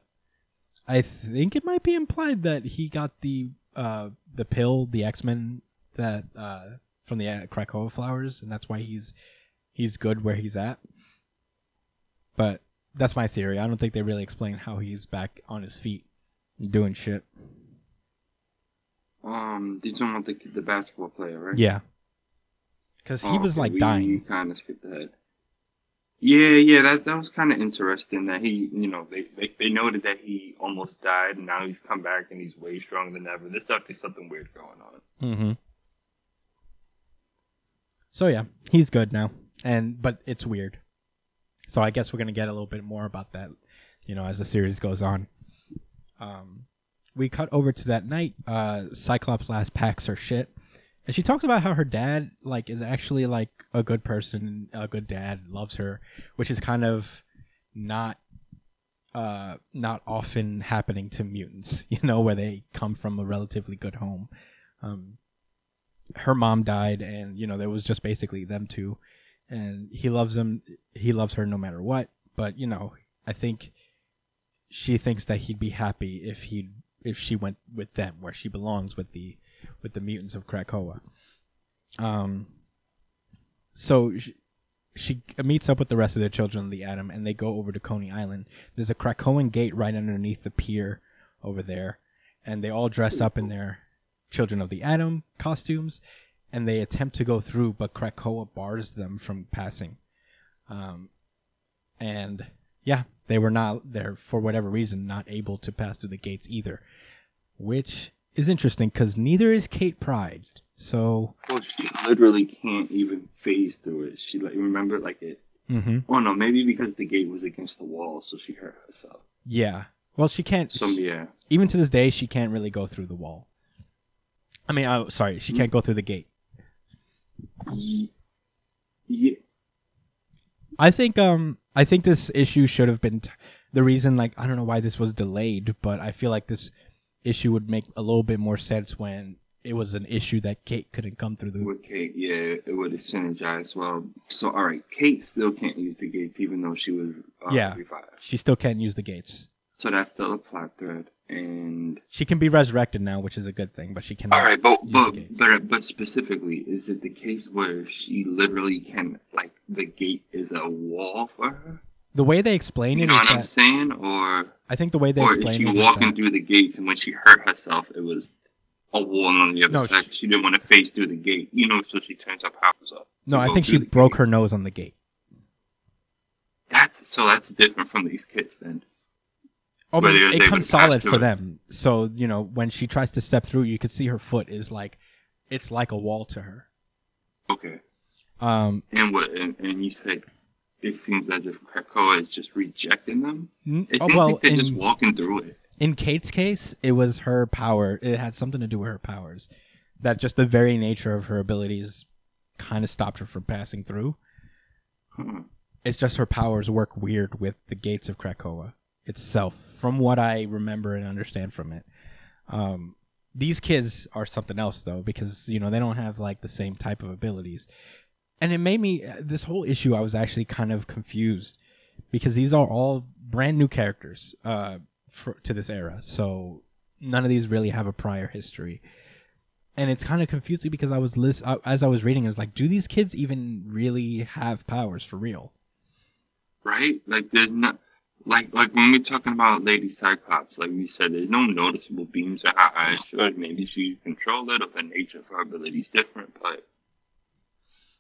I think it might be implied that he got the uh, the pill, the X-Men. That uh, from the uh, Krakoa flowers, and that's why he's he's good where he's at. But that's my theory. I don't think they really explain how he's back on his feet doing shit. Um, you don't want the the basketball player, right? Yeah, because he oh, was okay. like we, dying. You kind of skipped ahead. Yeah, yeah, that that was kind of interesting. That he, you know, they, they they noted that he almost died, and now he's come back and he's way stronger than ever. There's definitely something weird going on. Mm-hmm. So yeah, he's good now, and but it's weird. So I guess we're gonna get a little bit more about that, you know, as the series goes on. Um, we cut over to that night. Uh, Cyclops Lass packs her shit, and she talks about how her dad, like, is actually like a good person, a good dad, loves her, which is kind of not, uh, not often happening to mutants, you know, where they come from a relatively good home. Um. Her mom died, and you know there was just basically them two, and he loves them. He loves her no matter what. But you know, I think she thinks that he'd be happy if he if she went with them where she belongs with the with the mutants of Krakoa. Um. So she, she meets up with the rest of the Children of the Atom, and they go over to Coney Island. There's a Krakoan gate right underneath the pier over there, and they all dress up in their Children of the Atom costumes, and they attempt to go through, but Krakoa bars them from passing. Um, and yeah, they were not there for whatever reason, not able to pass through the gates either, which is interesting because neither is Kate Pryde. So, well, she literally can't even phase through it. She like remember like it. Mm-hmm. Oh no, maybe because the gate was against the wall, so she hurt herself. Yeah, well, she can't. Some, yeah. She, even to this day, she can't really go through the wall. I mean, oh, sorry, she can't go through the gate. Yeah. I think um, I think this issue should have been t- the reason. Like, I don't know why this was delayed, but I feel like this issue would make a little bit more sense when it was an issue that Kate couldn't come through the. With Kate, yeah, it would have synergized well. So, all right, Kate still can't use the gates, even though she was uh, yeah, revived. She still can't use the gates. So that's still a plot thread, and she can be resurrected now, which is a good thing. But she cannot. All right, but but but, but specifically, is it the case where she literally can, like, the gate is a wall for her? The way they explain it, you know what I'm saying, or I think the way they explain it, or is she walking through the gates, and when she hurt herself, it was a wall on the other side. She, she didn't want to face through the gate, you know, so she turns her powers up. No, I think she broke her nose on the gate. That's so. That's different from these kids, then. Oh, but it comes solid for them. So, you know, when she tries to step through, you can see her foot is like, it's like a wall to her. Okay. Um, and what? And, and you said it seems as if Krakoa is just rejecting them. It seems oh, well, like they're in, just walking through it. In Kate's case, it was her power. It had something to do with her powers. That just the very nature of her abilities kind of stopped her from passing through. Hmm. It's just her powers work weird with the gates of Krakoa itself, from what I remember and understand from it. Um, these kids are something else, though, because, you know, they don't have, like, the same type of abilities. And it made me, this whole issue, I was actually kind of confused, because these are all brand new characters uh, for, to this era. So none of these really have a prior history. And it's kind of confusing because I was list- I, as I was reading, I was like, do these kids even really have powers for real? Right? Like, there's not... Like, like when we're talking about Lady Cyclops, like we said, there's no noticeable beams at her eyes. Sure, maybe she controlled it, or the nature of her ability is different, but...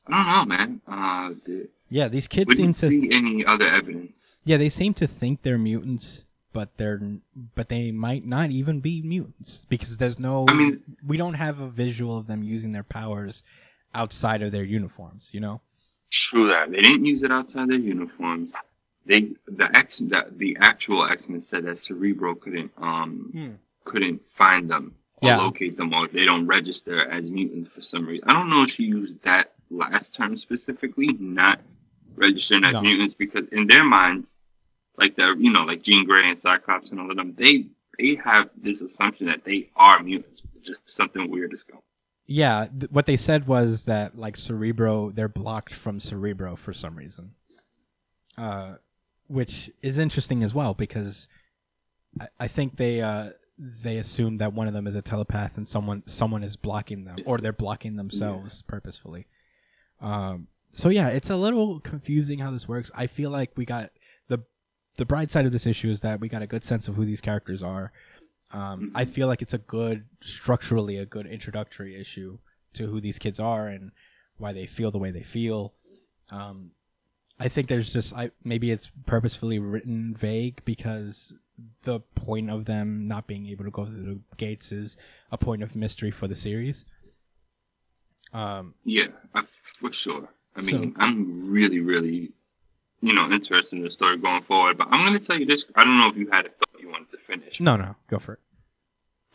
I don't know, man. Uh, the, yeah, these kids seem to... We didn't see any other evidence. Yeah, they seem to think they're mutants, but they're but they might not even be mutants, because there's no... I mean... We don't have a visual of them using their powers outside of their uniforms, you know? True that. They didn't use it outside their uniforms. They the X the, the actual X-Men said that Cerebro couldn't um hmm. couldn't find them or yeah. locate them, or they don't register as mutants for some reason. I don't know if she used that last term specifically, not registering as no. mutants, because in their minds, like the you know like Jean Grey and Cyclops and all of them, they they have this assumption that they are mutants. Just something weird is going. Yeah, th- what they said was that like Cerebro, they're blocked from Cerebro for some reason. Uh. Which is interesting as well, because I, I think they uh, they assume that one of them is a telepath and someone someone is blocking them, or they're blocking themselves yeah. purposefully. Um, so yeah, it's a little confusing how this works. I feel like we got the the bright side of this issue is that we got a good sense of who these characters are. Um, mm-hmm. I feel like it's a good structurally a good introductory issue to who these kids are and why they feel the way they feel. Um, I think there's just I maybe it's purposefully written vague because the point of them not being able to go through the gates is a point of mystery for the series. Um, yeah, I, for sure. I so, mean, I'm really, really, you know, interested in the story going forward. But I'm going to tell you this. I don't know if you had a thought you wanted to finish. No, no, go for it.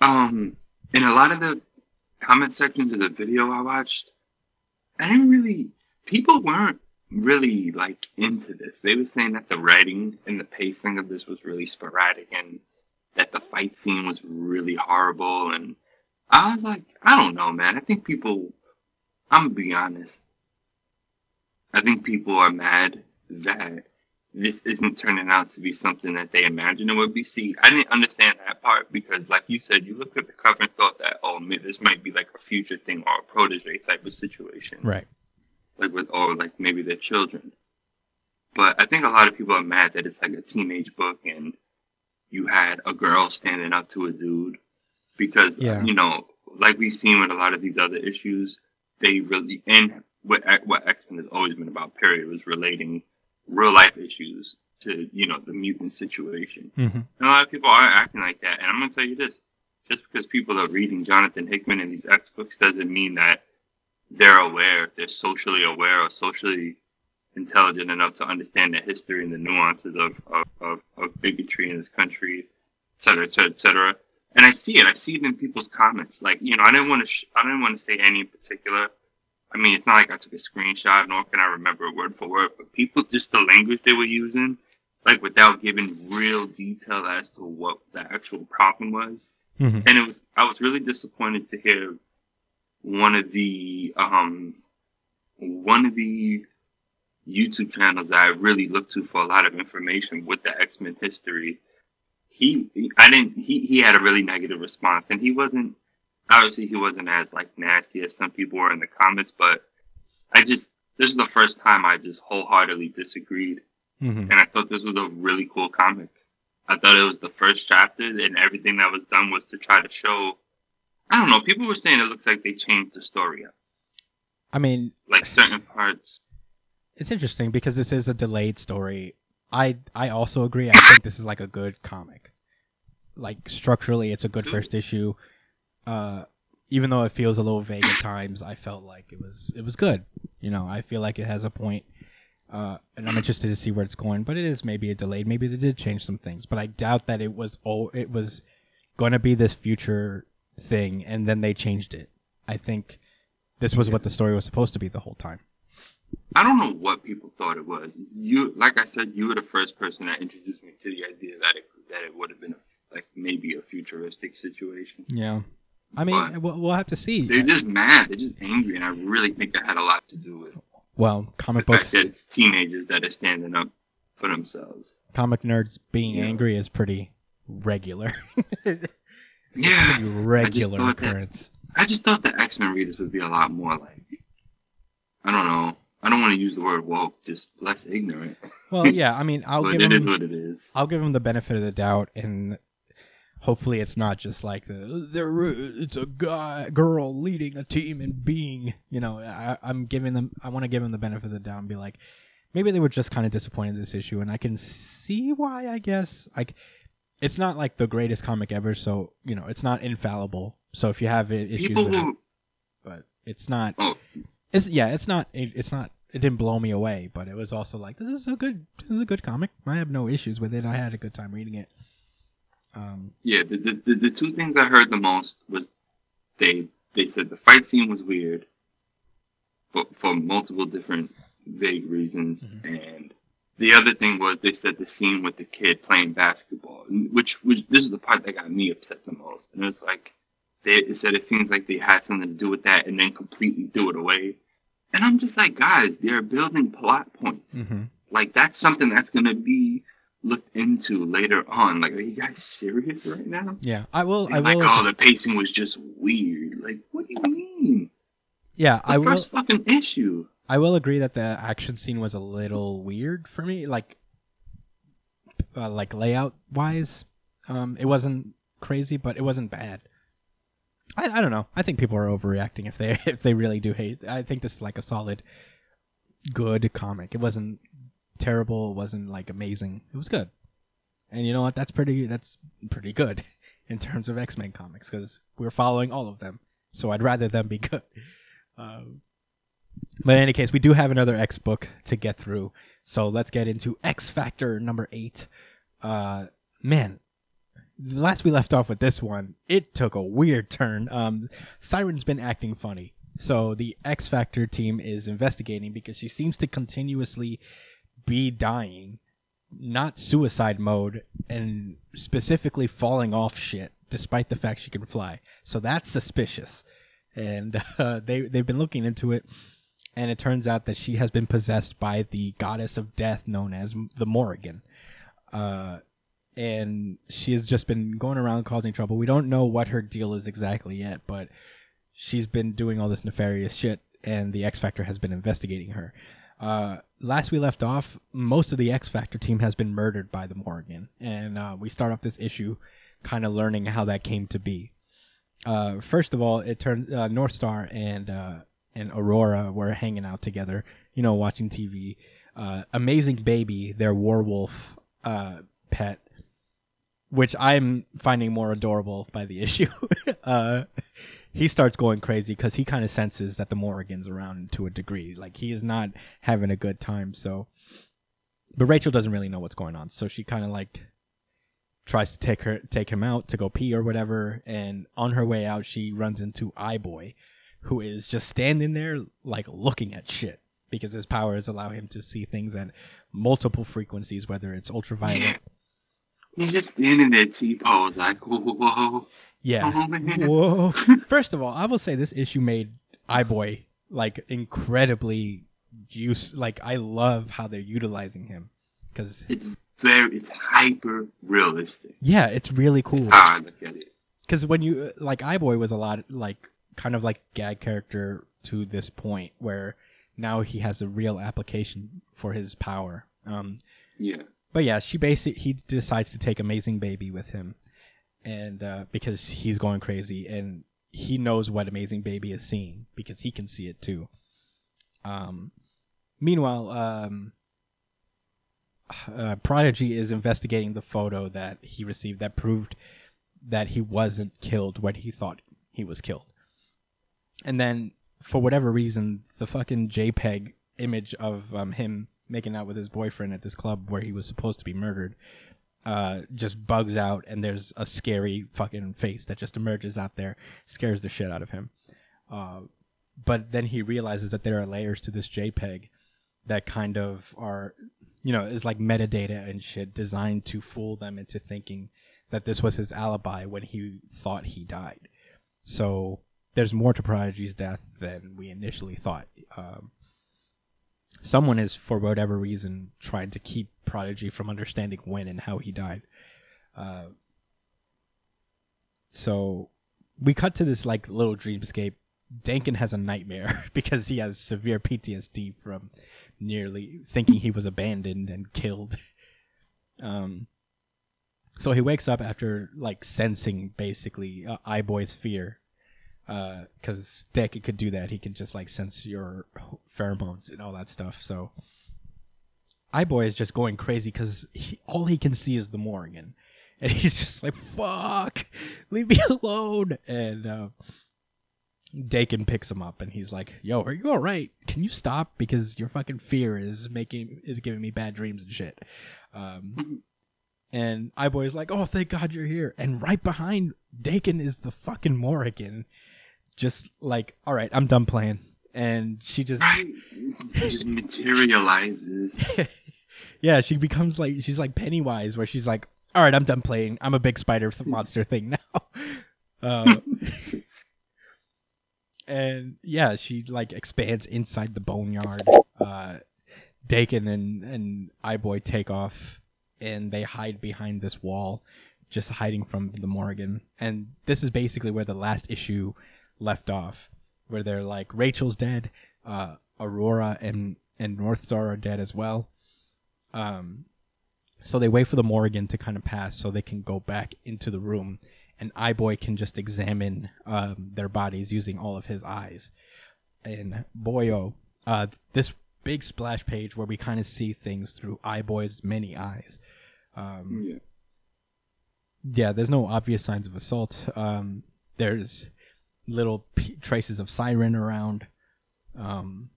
Um, in a lot of the comment sections of the video I watched, I didn't really. People weren't. really like into this. They were saying that the writing and the pacing of this was really sporadic and that the fight scene was really horrible, and I was like, I don't know, man. I think people I'm gonna be honest. I think people are mad that this isn't turning out to be something that they imagined it would be. See, I didn't understand that part because like you said, you looked at the cover and thought that, oh man, this might be like a future thing or a protege type of situation. Right. Like with, or like maybe their children. But I think a lot of people are mad that it's like a teenage book and you had a girl standing up to a dude. Because, yeah. you know, like we've seen with a lot of these other issues, they really, and what, what X-Men has always been about, period, was relating real life issues to, you know, the mutant situation. Mm-hmm. And a lot of people are acting like that. And I'm going to tell you this, just because people are reading Jonathan Hickman and these X-books doesn't mean that they're aware, they're socially aware or socially intelligent enough to understand the history and the nuances of, of, of, of bigotry in this country, et cetera, et cetera, et cetera. And I see it. I see it in people's comments. Like, you know, I didn't want to sh- I didn't want to say any in particular. I mean, it's not like I took a screenshot, nor can I remember it word for word, but people, just the language they were using, like without giving real detail as to what the actual problem was. Mm-hmm. And it was, I was really disappointed to hear one of the um one of the YouTube channels that I really look to for a lot of information with the X-Men history. He I didn't he, he had a really negative response, and he wasn't obviously he wasn't as like nasty as some people were in the comments, but I just this is the first time I just wholeheartedly disagreed. Mm-hmm. And I thought this was a really cool comic. I thought it was the first chapter, and everything that was done was to try to show, I don't know. People were saying it looks like they changed the story up. I mean, like certain parts. It's interesting because this is a delayed story. I I also agree. I think this is like a good comic. Like structurally, it's a good first issue. Uh, even though it feels a little vague at times, I felt like it was it was good. You know, I feel like it has a point. Uh, and I'm interested to see where it's going, but it is maybe a delayed. Maybe they did change some things, but I doubt that it was all. It was going to be this future thing, and then they changed it. I think this was what the story was supposed to be the whole time. I don't know what people thought it was. You, like I said, you were the first person that introduced me to the idea that it that it would have been a, like maybe a futuristic situation. Yeah, I mean, we'll, we'll have to see. They're just mad. They're just angry, and I really think that had a lot to do with. Well, comic the books. Fact that it's teenagers that are standing up for themselves. Comic nerds being yeah. angry is pretty regular. yeah, pretty regular I occurrence. That, I just thought the X-Men readers would be a lot more like, I don't know. I don't want to use the word woke, just less ignorant. Well, yeah, I mean, I'll give it them, is what it is. I'll give them the benefit of the doubt, and hopefully, it's not just like the there. It's a guy, girl leading a team and being, you know. I, I'm giving them. I want to give them the benefit of the doubt and be like, maybe they were just kind of disappointed in this issue, and I can see why. I guess like it's not like the greatest comic ever, so you know it's not infallible. So if you have issues People with who... it, but it's not. Oh. It's yeah, it's not. It, it's not. It didn't blow me away, but it was also like, this is a good, this is a good comic. I have no issues with it. I had a good time reading it. Um, yeah, the, the the two things I heard the most was they they said the fight scene was weird, but for multiple different vague reasons. Mm-hmm. And the other thing was they said the scene with the kid playing basketball, which which this is the part that got me upset the most. And it's like they it said it seems like they had something to do with that, and then completely threw it away. And I'm just like, guys, they're building plot points. Mm-hmm. Like, that's something that's going to be looked into later on. Like, are you guys serious right now? Yeah, I will. And I like, will. Like, oh, the pacing was just weird. Like, what do you mean? Yeah, the I will. First fucking issue. I will agree that the action scene was a little weird for me. Like, uh, like layout wise, um, it wasn't crazy, but it wasn't bad. I, I don't know. I think people are overreacting if they if they really do hate. I think this is like a solid, good comic. It wasn't terrible. It wasn't like amazing. It was good. And you know what? That's pretty. That's pretty good in terms of X-Men comics because we're following all of them. So I'd rather them be good. Um, but in any case, we do have another X book to get through. So let's get into X Factor number eight. Uh, man. The last we left off with this one, it took a weird turn. Um, Siren's been acting funny. So the X Factor team is investigating because she seems to continuously be dying, not suicide mode, and specifically falling off shit, despite the fact she can fly. So that's suspicious. And uh, they, they've been looking into it, and it turns out that she has been possessed by the goddess of death known as the Morrigan. Uh... And she has just been going around causing trouble. We don't know what her deal is exactly yet, but she's been doing all this nefarious shit, and the X Factor has been investigating her. Uh, last we left off, most of the X Factor team has been murdered by the Morrigan, and uh, we start off this issue kind of learning how that came to be. Uh, first of all, it turned uh, North Star and uh, and Aurora were hanging out together, you know, watching T V. Uh, amazing Baby, their werewolf uh, pet. Which I'm finding more adorable by the issue. uh, he starts going crazy because he kind of senses that the Morrigan's around to a degree. Like, he is not having a good time. So, but Rachel doesn't really know what's going on. So she kind of like tries to take her, take him out to go pee or whatever. And on her way out, she runs into iBoy, who is just standing there like looking at shit because his powers allow him to see things at multiple frequencies, whether it's ultraviolet. Yeah. He's just standing there, T-pose, like, whoa. Yeah. Oh, whoa. First of all, I will say this issue made iBoy, like, incredibly use. Like, I love how they're utilizing him. Cause it's very, it's hyper-realistic. Yeah, it's really cool. It's how I look at it. Because when you, like, iBoy was a lot, like, kind of like gag character to this point, where now he has a real application for his power. Um, yeah. But yeah, she basically he decides to take Amazing Baby with him, and uh, because he's going crazy, and he knows what Amazing Baby is seeing because he can see it too. Um, meanwhile, um, uh, Prodigy is investigating the photo that he received that proved that he wasn't killed when he thought he was killed, and then for whatever reason, the fucking JPEG image of um, him making out with his boyfriend at this club where he was supposed to be murdered, uh, just bugs out, and there's a scary fucking face that just emerges out there, scares the shit out of him. Uh, but then he realizes that there are layers to this JPEG that kind of are, you know, is like metadata and shit designed to fool them into thinking that this was his alibi when he thought he died. So there's more to Prodigy's death than we initially thought. Um, someone is, for whatever reason, trying to keep Prodigy from understanding when and how he died. Uh, so we cut to this like little dreamscape. Danken has a nightmare because he has severe P T S D from nearly thinking he was abandoned and killed. Um, so he wakes up after like sensing basically uh, iBoy's fear. Because uh, Danken could do that. He can just like sense your pheromones and all that stuff. So iBoy is just going crazy because all he can see is the Morrigan. And he's just like, fuck, leave me alone. And uh, Dakin picks him up and he's like, yo, are you all right? Can you stop? Because your fucking fear is making is giving me bad dreams and shit. Um, and iBoy is like, oh, thank God you're here. And right behind Dakin is the fucking Morrigan. Just like, all right, I'm done playing. And she just... she just materializes. Yeah, she becomes like, she's like Pennywise where she's like, all right, I'm done playing. I'm a big spider monster thing now. Uh, and yeah, she like expands inside the boneyard. Uh, Dakin and, and iBoy take off and they hide behind this wall, just hiding from the Morrigan. And this is basically where the last issue left off, where they're like, Rachel's dead, uh, Aurora and, and Northstar are dead as well. Um, so they wait for the Morrigan to kind of pass so they can go back into the room. And iBoy can just examine um, their bodies using all of his eyes. And boyo, uh, this big splash page where we kind of see things through iBoy's many eyes. Um, yeah. yeah, there's no obvious signs of assault. Um, there's little p- traces of siren around. Um,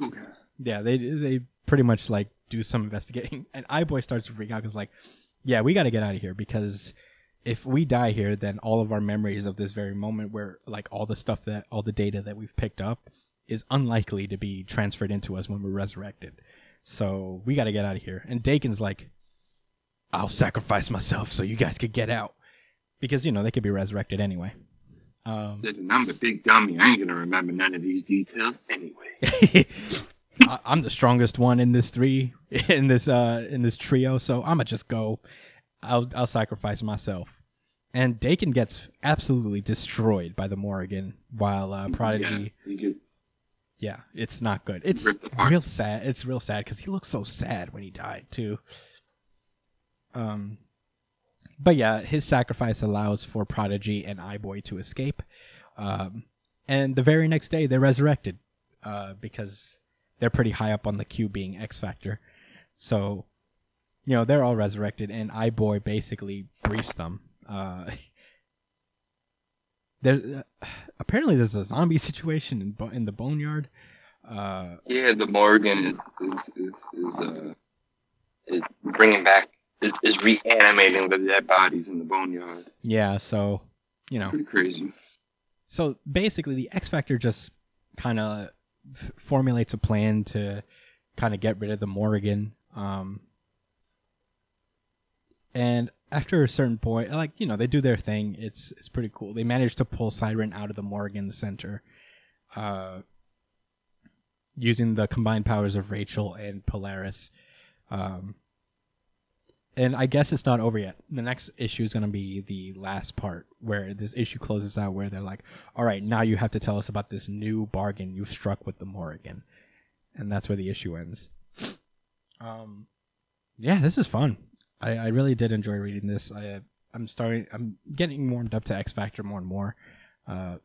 okay. Yeah, they they pretty much like do some investigating. And iBoy starts to freak out because like, yeah, we got to get out of here because... if we die here, then all of our memories of this very moment where, like, all the stuff that, all the data that we've picked up is unlikely to be transferred into us when we're resurrected. So we got to get out of here. And Dakin's like, I'll sacrifice myself so you guys could get out. Because, you know, they could be resurrected anyway. Um, I'm the big dummy. I ain't going to remember none of these details anyway. I- I'm the strongest one in this three, in this, uh, in this trio. So I'm going to just go. I'll I'll sacrifice myself. And Dakin gets absolutely destroyed by the Morrigan while uh, Prodigy... Yeah, yeah, it's not good. It's real sad. It's real sad because he looked so sad when he died, too. Um, But yeah, his sacrifice allows for Prodigy and iBoy to escape. Um, And the very next day, they're resurrected uh, because they're pretty high up on the queue being X Factor. So... you know, they're all resurrected, and iBoy basically briefs them. Uh, there, uh, apparently, there's a zombie situation in, bo- in the boneyard. Uh, yeah, the Morgan is is is is, uh, is bringing back is, is reanimating the dead bodies in the boneyard. Yeah, so you know, pretty crazy. So basically, the X Factor just kind of f- formulates a plan to kind of get rid of the Morgan. Um, And after a certain point, like, you know, they do their thing. It's it's pretty cool. They manage to pull Siren out of the Morrigan Center uh, using the combined powers of Rachel and Polaris. Um, and I guess it's not over yet. The next issue is going to be the last part where this issue closes out where they're like, all right, now you have to tell us about this new bargain you've struck with the Morrigan. And that's where the issue ends. Um, yeah, this is fun. I, I really did enjoy reading this. I, I'm starting. I'm getting warmed up to X Factor more and more. Uh,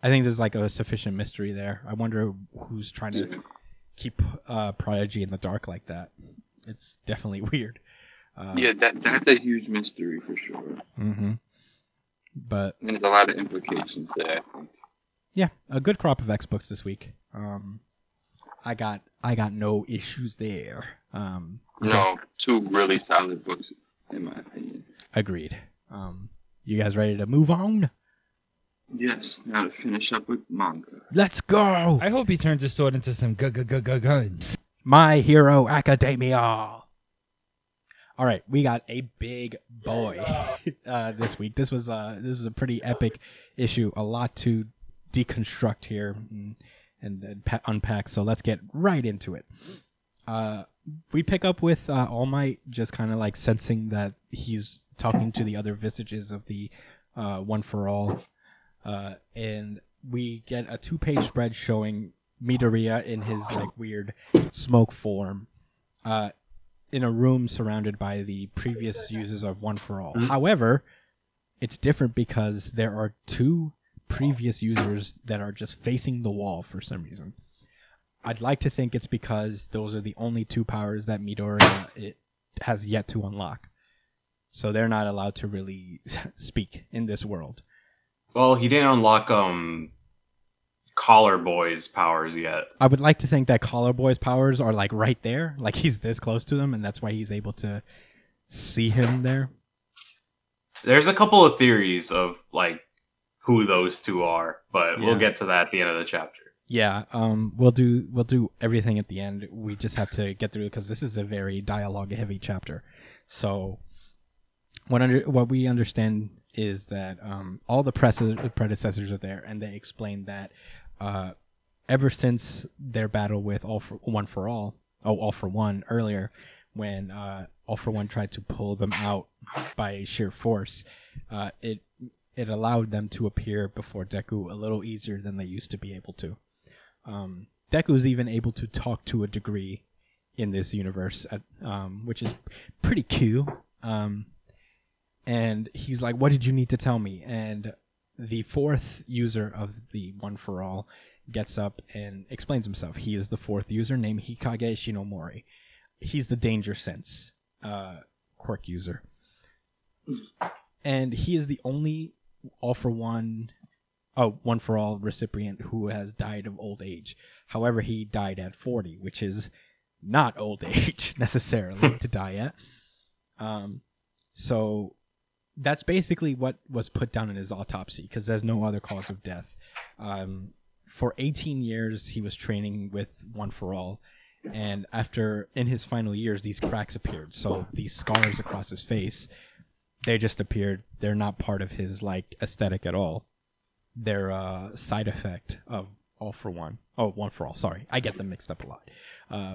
I think there's like a sufficient mystery there. I wonder who's trying to keep uh, Prodigy in the dark like that. It's definitely weird. Uh, yeah, that that's a huge mystery for sure. Mm-hmm. But and there's a lot of implications there. I think. Yeah, a good crop of X books this week. Um, I got I got no issues there. Um, no, two really solid books, in my opinion. Agreed. Um, you guys ready to move on? Yes, now to finish up with manga. Let's go! I hope he turns his sword into some gu-gu-gu-gu-guns. My Hero Academia! All right, we got a big boy uh, this week. This was uh, this was a pretty epic issue. A lot to deconstruct here and, and, and unpack, so let's get right into it. Uh, we pick up with uh, All Might just kind of like sensing that he's talking to the other visages of the uh, One for All. Uh, and we get a two-page spread showing Midoriya in his like weird smoke form, uh, in a room surrounded by the previous users of One for All. Mm-hmm. However, it's different because there are two previous users that are just facing the wall for some reason. I'd like to think it's because those are the only two powers that Midoriya it has yet to unlock, so they're not allowed to really speak in this world. Well, he didn't unlock um, Collar Boy's powers yet. I would like to think that Collar Boy's powers are like right there, like he's this close to them, and that's why he's able to see him there. There's a couple of theories of like who those two are, but yeah. We'll get to that at the end of the chapter. Yeah, um, we'll do we'll do everything at the end. We just have to get through because this is a very dialogue-heavy chapter. So, what under what we understand. Is that um, all the predecessors are there, and they explain that uh, ever since their battle with All for One for All, oh, All for One earlier, when uh, All for One tried to pull them out by sheer force, uh, it it allowed them to appear before Deku a little easier than they used to be able to. Um, Deku's even able to talk to a degree in this universe, at, um, which is pretty cool. Um, And he's like, what did you need to tell me? And the fourth user of the One for All gets up and explains himself. He is the fourth user named Hikage Shinomori. He's the Danger Sense uh, quirk user. And he is the only All for One, oh, One for All recipient who has died of old age. However, he died at forty, which is not old age necessarily to die at. Um, so... That's basically what was put down in his autopsy because there's no other cause of death. Um, for eighteen years, he was training with One for All. And after, in his final years, these cracks appeared. So these scars across his face, they just appeared. They're not part of his, like, aesthetic at all. They're a uh, side effect of All for One. Oh, One for All. Sorry. I get them mixed up a lot. Uh,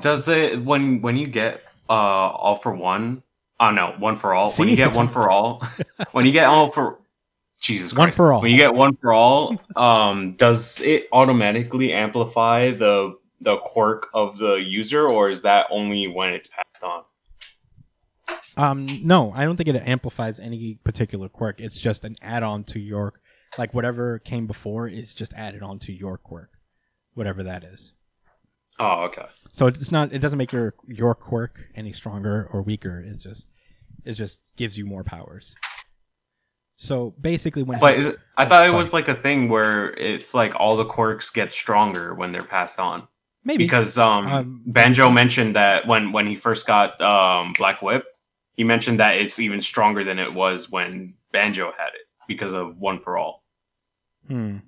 Does it, when, when you get uh, All for One... Oh no, One for All. See, when you get one for all, when you get all for Jesus Christ, one for all. When you get One for All, um, does it automatically amplify the the quirk of the user, or is that only when it's passed on? Um, no, I don't think it amplifies any particular quirk. It's just an add-on to your, like whatever came before is just added on to your quirk, whatever that is. Oh, okay. So it's not. It doesn't make your your quirk any stronger or weaker. It just it just gives you more powers. So basically, when but is it, I oh, thought sorry. It was like a thing where it's like all the quirks get stronger when they're passed on. Maybe because um, um, Banjo mentioned that when when he first got um, Black Whip, he mentioned that it's even stronger than it was when Banjo had it because of One for All. Hmm.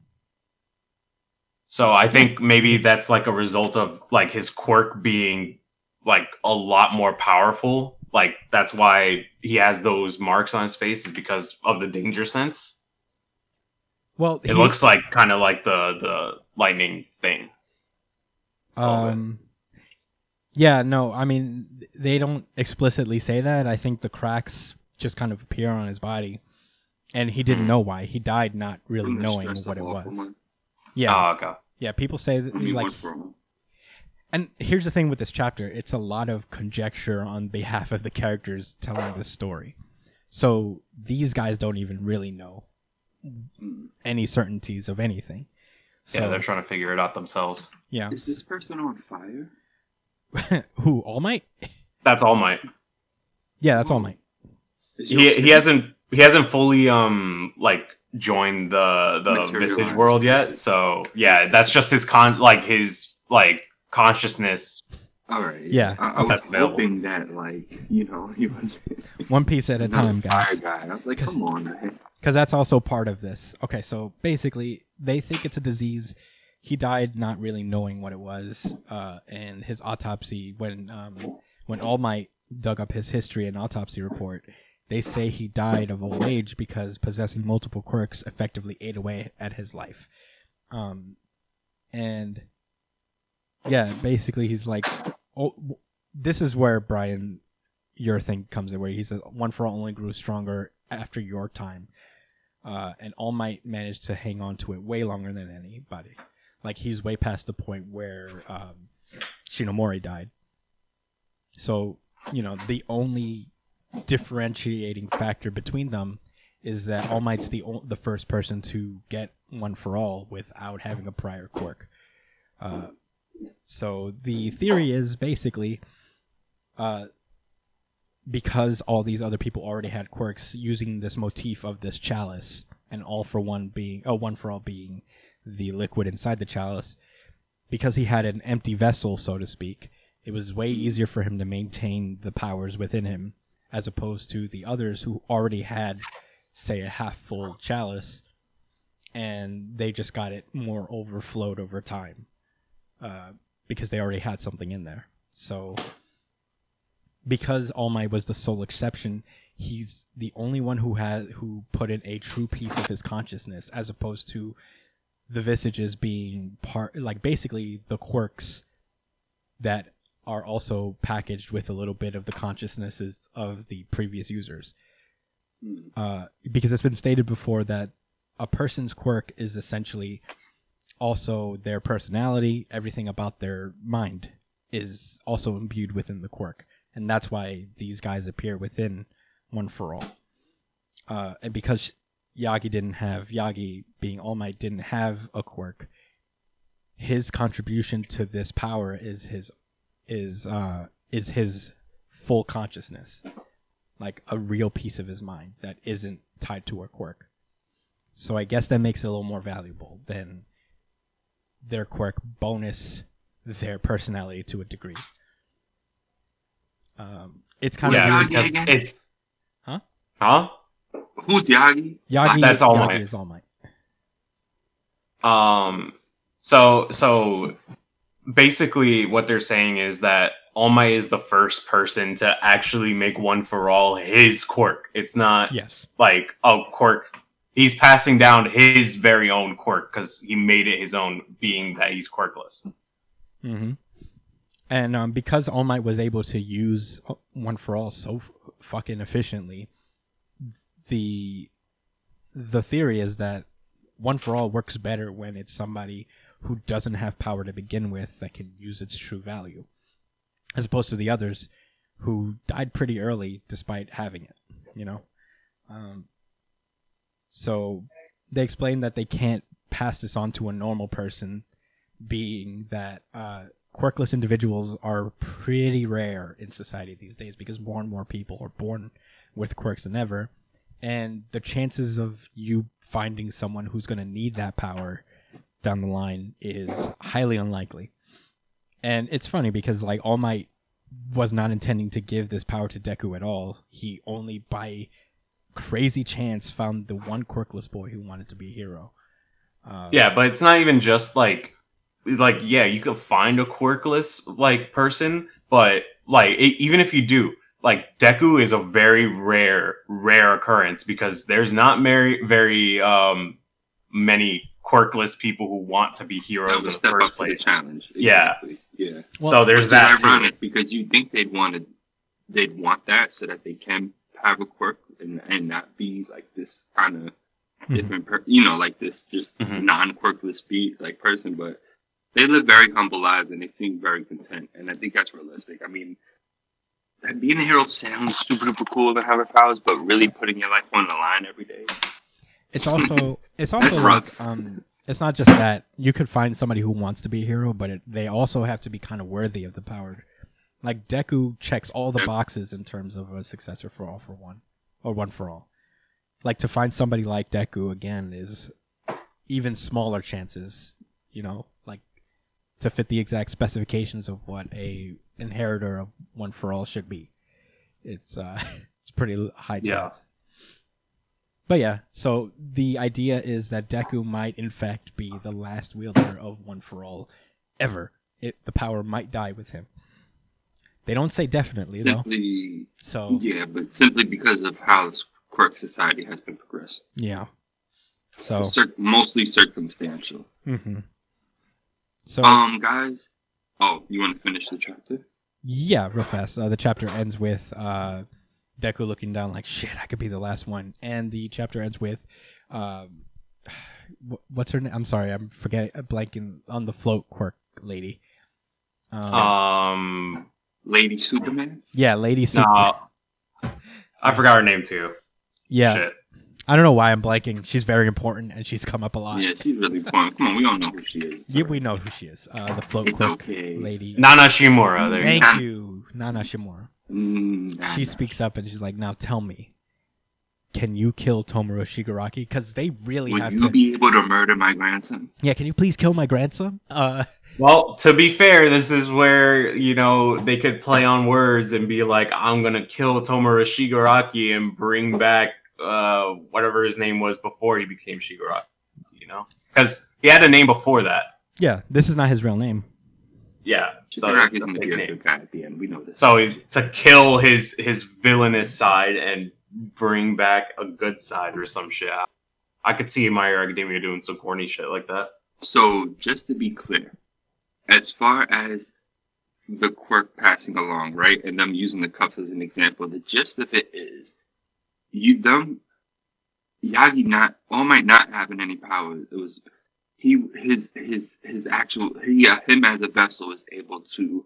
So I think maybe that's like a result of like his quirk being like a lot more powerful. Like that's why he has those marks on his face is because of the Danger Sense. Well, he, it looks like kind of like the, the lightning thing. Um, yeah, no, I mean, they don't explicitly say that. I think the cracks just kind of appear on his body and he didn't know why. He died not really knowing what it was. Yeah. Oh, okay. Yeah, people say that, like, and here's the thing with this chapter, it's a lot of conjecture on behalf of the characters telling this story. So these guys don't even really know any certainties of anything. So, yeah, they're trying to figure it out themselves. Yeah. Is this person on fire? Who, All Might? That's All Might. Yeah, that's All Might. He he hasn't he hasn't fully um like joined the the Visage world yet. So yeah, that's just his con like his like consciousness. All right. Yeah. I, I was available. hoping that, like, you know, he was one piece at a time, guys. Guy. I was like, come on, man. Because that's also part of this. Okay, so basically, they think it's a disease. He died not really knowing what it was, uh, and his autopsy, when um, when All Might dug up his history and autopsy report, they say he died of old age because possessing multiple quirks effectively ate away at his life. Um, and yeah, basically, he's like, oh, this is where Brian, your thing comes in, where he says, "One for All only grew stronger after your time." Uh, and All Might managed to hang on to it way longer than anybody. Like, he's way past the point where um, Shinomori died. So, you know, the only differentiating factor between them is that All Might's the o- the first person to get One for All without having a prior quirk. Uh, so the theory is basically, uh, because all these other people already had quirks, using this motif of this chalice and all for one being, oh, one for all being the liquid inside the chalice, because he had an empty vessel, so to speak, it was way easier for him to maintain the powers within him, as opposed to the others who already had, say, a half full chalice, and they just got it more overflowed over time, uh, because they already had something in there. So because All Might was the sole exception, he's the only one who had who put in a true piece of his consciousness, as opposed to the Visages being part, like, basically the quirks that are also packaged with a little bit of the consciousnesses of the previous users. Uh, because it's been stated before that a person's quirk is essentially also their personality. Everything about their mind is also imbued within the quirk. And that's why these guys appear within One for All. Uh, and because Yagi didn't have, Yagi being All Might, didn't have a quirk, his contribution to this power is his is uh is his full consciousness, like a real piece of his mind that isn't tied to a quirk. So I guess that makes it a little more valuable than their quirk bonus their personality to a degree. Um, it's kind yeah, of weird because it's huh huh. Who's Yagi? Yagi That's is, All Might. Yagi is All Might. Um, so so basically what they're saying is that All Might is the first person to actually make One for All his quirk. It's not yes. like a quirk. He's passing down his very own quirk because he made it his own, being that he's quirkless. Mm-hmm. And um, because All Might was able to use One for All so f- fucking efficiently, The the theory is that One for All works better when it's somebody who doesn't have power to begin with that can use its true value, as opposed to the others who died pretty early despite having it, you know? Um, so they explain that they can't pass this on to a normal person, being that uh, quirkless individuals are pretty rare in society these days because more and more people are born with quirks than ever. And the chances of you finding someone who's going to need that power down the line is highly unlikely. And it's funny because, like, All Might was not intending to give this power to Deku at all. He only, by crazy chance, found the one quirkless boy who wanted to be a hero. Uh, yeah, but it's not even just, like, like, yeah, you can find a quirkless, like, person, but, like, it, even if you do, like, Deku is a very rare, rare occurrence because there's not very, very um, many quirkless people who want to be heroes in the step first up place. To the challenge. Exactly. Yeah, yeah. Well, so there's that. Ironic too. Because you think they'd want to, they'd want that so that they can have a quirk and, and not be like this kind of mm-hmm. different, per- you know, like this just mm-hmm. non-quirkless beat like person. But they live very humble lives and they seem very content, and I think that's realistic. I mean, being a hero sounds super duper cool to have powers, but really putting your life on the line every day. It's also it's also like, um it's not just that you could find somebody who wants to be a hero, but it, they also have to be kind of worthy of the power. Like, Deku checks all the boxes in terms of a successor for all for one or one for all. like to find somebody like Deku again is even smaller chances, you know, like to fit the exact specifications of what a inheritor of One For All should be. It's uh, it's pretty high chance. Yeah. But yeah, so the idea is that Deku might in fact be the last wielder of One For All ever. It, the power might die with him. They don't say definitely, simply, though. So yeah, but simply because of how this quirk society has been progressing. Yeah. So Cir- mostly circumstantial. Mm-hmm. So um, guys. Oh, you want to finish the chapter? Yeah, real fast. Uh, the chapter ends with uh. Deku looking down like, shit, I could be the last one. And the chapter ends with, uh, what's her name? I'm sorry, I'm forgetting, I'm blanking on the float quirk lady. Um, um Lady Superman? Yeah, Lady Superman. No, I forgot her name too. Yeah. Shit. I don't know why I'm blanking. She's very important and she's come up a lot. Yeah, she's really fun. Come on, we all know who she is. Yeah, we know who she is. Uh, the float it's quirk okay. lady. Nana Shimura. There Thank you, you Nana Shimura. Mm, nah, she nah. speaks up and she's like, now tell me, can you kill Tomura Shigaraki? Because they really Would have to... Would you be able to murder my grandson? Yeah, can you please kill my grandson? Uh... Well, to be fair, this is where, you know, they could play on words and be like, I'm going to kill Tomura Shigaraki and bring back uh, whatever his name was before he became Shigaraki, you know? Because he had a name before that. Yeah, this is not his real name. Yeah, so it's gonna be a good guy at the end. We know this. So to kill his his villainous side and bring back a good side or some shit. I could see My Hero Academia doing some corny shit like that. So just to be clear, as far as the quirk passing along, right, and them using the cups as an example, the gist of it is, you them Yagi not All Might not having any power. It was. He his his his actual he uh, him as a vessel is able to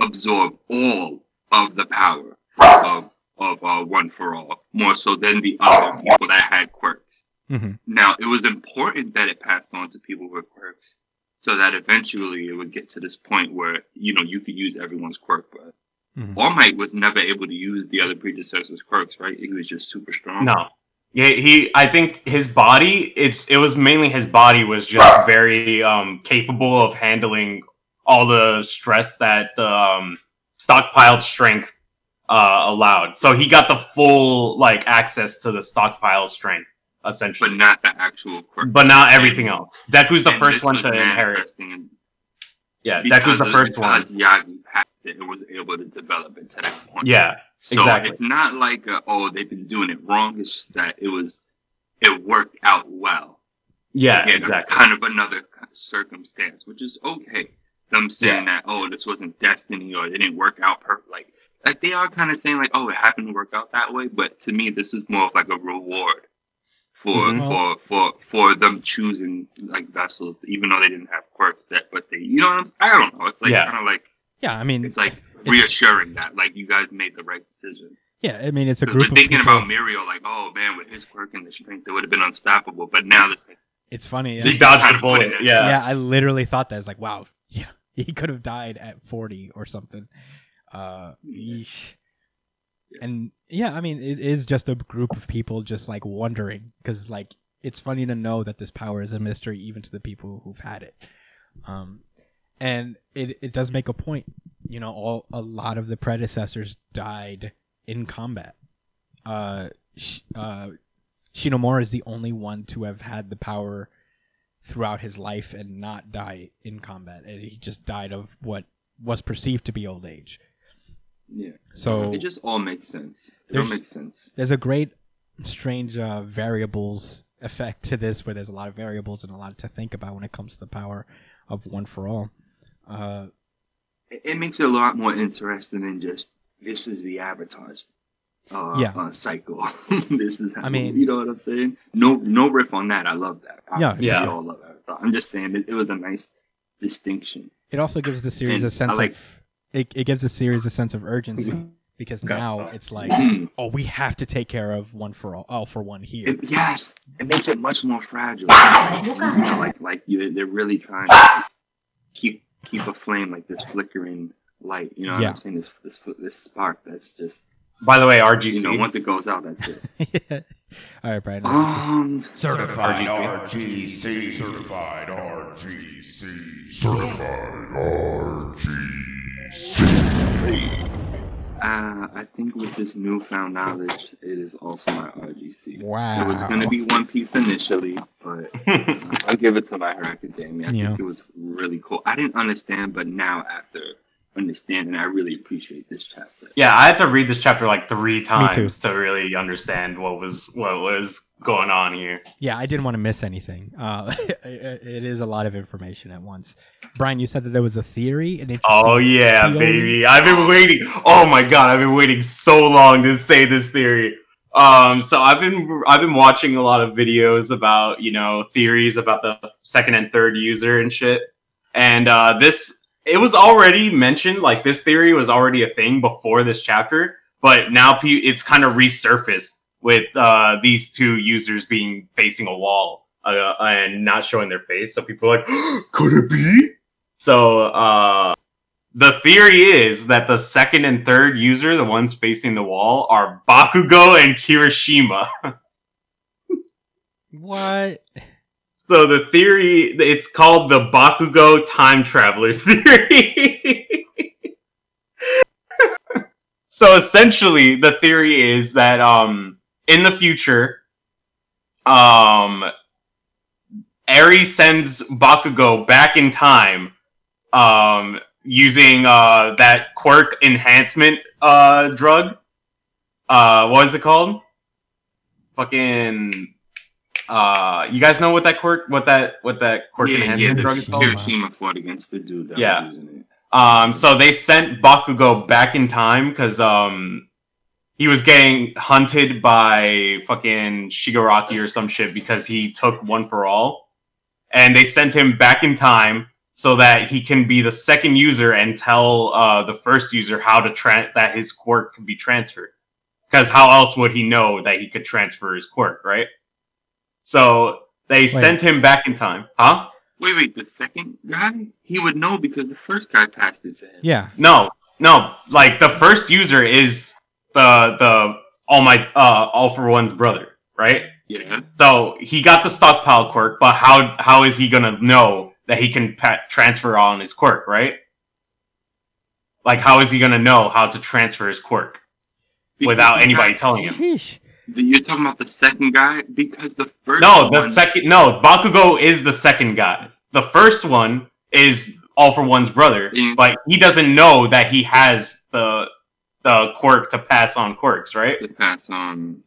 absorb all of the power of of uh, One For All, more so than the other people that had quirks. Mm-hmm. Now it was important that it passed on to people with quirks, so that eventually it would get to this point where you know you could use everyone's quirk. But mm-hmm. All Might was never able to use the other predecessors' quirks, right? He was just super strong. No. Yeah, he. I think his body. It's. It was mainly his body was just very um, capable of handling all the stress that um, stockpiled strength uh, allowed. So he got the full like access to the stockpile strength, essentially. But not the actual quirk. But not everything else. Deku's the and first one to inherit. Yeah, Deku's the first one. Because Yagi passed it and was able to develop it to that point. Yeah. So exactly. It's not like, a, oh, they've been doing it wrong. It's just that it was, it worked out well. Yeah, Again, exactly. Kind of another circumstance, which is okay. Them saying yeah. that, oh, this wasn't destiny or it didn't work out perfect. Like, like, they are kind of saying, like, oh, it happened to work out that way. But to me, this is more of like a reward for mm-hmm. for, for for them choosing, like, vessels, even though they didn't have quirks. That, But they, you know what I'm saying? I don't know. It's like yeah. kind of like. Yeah, I mean. It's like. Reassuring that, like, you guys made the right decision. Yeah, I mean, it's a group of thinking people. About Muriel, like, oh, man, with his quirk and the strength, it would have been unstoppable, but now... This, like, it's funny. He dodged the bullet, yeah. Yeah, I literally thought that. It's like, wow, yeah, he could have died at forty or something. Uh, yeah. And, yeah, I mean, it is just a group of people just, like, wondering, because, like, it's funny to know that this power is a mystery even to the people who've had it. Um, and it, it does make a point. You know, all a lot of the predecessors died in combat. Uh, sh- uh, Shinomura is the only one to have had the power throughout his life and not die in combat. And he just died of what was perceived to be old age. Yeah. So it just all makes sense. It all makes sense. There's a great, strange uh, variables effect to this, where there's a lot of variables and a lot to think about when it comes to the power of One For All. Uh, It makes it a lot more interesting than just this is the Avatar's uh, yeah. uh, cycle. This is how I mean, you know what I'm saying? No, no riff on that. I love that. I yeah, yeah. All love Avatar. I'm just saying it, it was a nice distinction. It also gives the series and a sense like, of it. It gives the series a sense of urgency mm-hmm. because now stuff. It's like, oh, we have to take care of One For All. All for one here. It, yes, it makes it much more fragile. you know, like, like you, they're really trying to like, keep. keep a flame, like this flickering light, you know what yeah. I'm saying, this, this this spark that's just, by the way, R G C, you know, once it goes out, that's it. yeah. All right, Brian. Um, certified R G C. Certified R G C. Certified R G C. Uh, I think with this newfound knowledge, it is also my R G C. Wow. It was going to be One Piece initially, but I'll give it to My Hero Academia. I yeah. think it was really cool. I didn't understand, but now after understanding, I really appreciate this chapter. Yeah, I had to read this chapter like three times to really understand what was what was going on here. Yeah, I didn't want to miss anything. Uh, it, it is a lot of information at once. Brian, you said that there was a theory. An oh, yeah, theory. baby. I've been waiting. Oh, my God. I've been waiting so long to say this theory. Um, so I've been I've been watching a lot of videos about, you know, theories about the second and third user and shit. And uh, this... It was already mentioned, like, this theory was already a thing before this chapter, but now it's kind of resurfaced with uh, these two users being facing a wall uh, and not showing their face, so people are like, could it be? So, uh, the theory is that the second and third user, the ones facing the wall, are Bakugo and Kirishima. What? So the theory, it's called the Bakugo Time Traveler Theory. So essentially, the theory is that um, in the future, um, Eri sends Bakugo back in time um, using uh, that quirk enhancement uh, drug. Uh, what is it called? Fucking... Uh, you guys know what that quirk, what that, what that quirk yeah, enhancement yeah, drug is called? Kirishima fought against the dude that yeah. was using it. Um, so they sent Bakugo back in time because um, he was getting hunted by fucking Shigaraki or some shit because he took One For All, and they sent him back in time so that he can be the second user and tell uh the first user how to tra- that his quirk can be transferred. Because how else would he know that he could transfer his quirk, right? So they wait. sent him back in time, huh? Wait, wait, the second guy? He would know because the first guy passed it to him. Yeah. No, no, like the first user is the the All My uh, All For One's brother, right? Yeah. So he got the stockpile quirk, but how how is he gonna know that he can pa- transfer on his quirk, right? Like, how is he gonna know how to transfer his quirk because without anybody telling him? Sheesh. You're talking about the second guy? Because the first No, the one... second... No, Bakugo is the second guy. The first one is All For One's brother, yeah. but he doesn't know that he has the the quirk to pass on quirks, right? To pass on...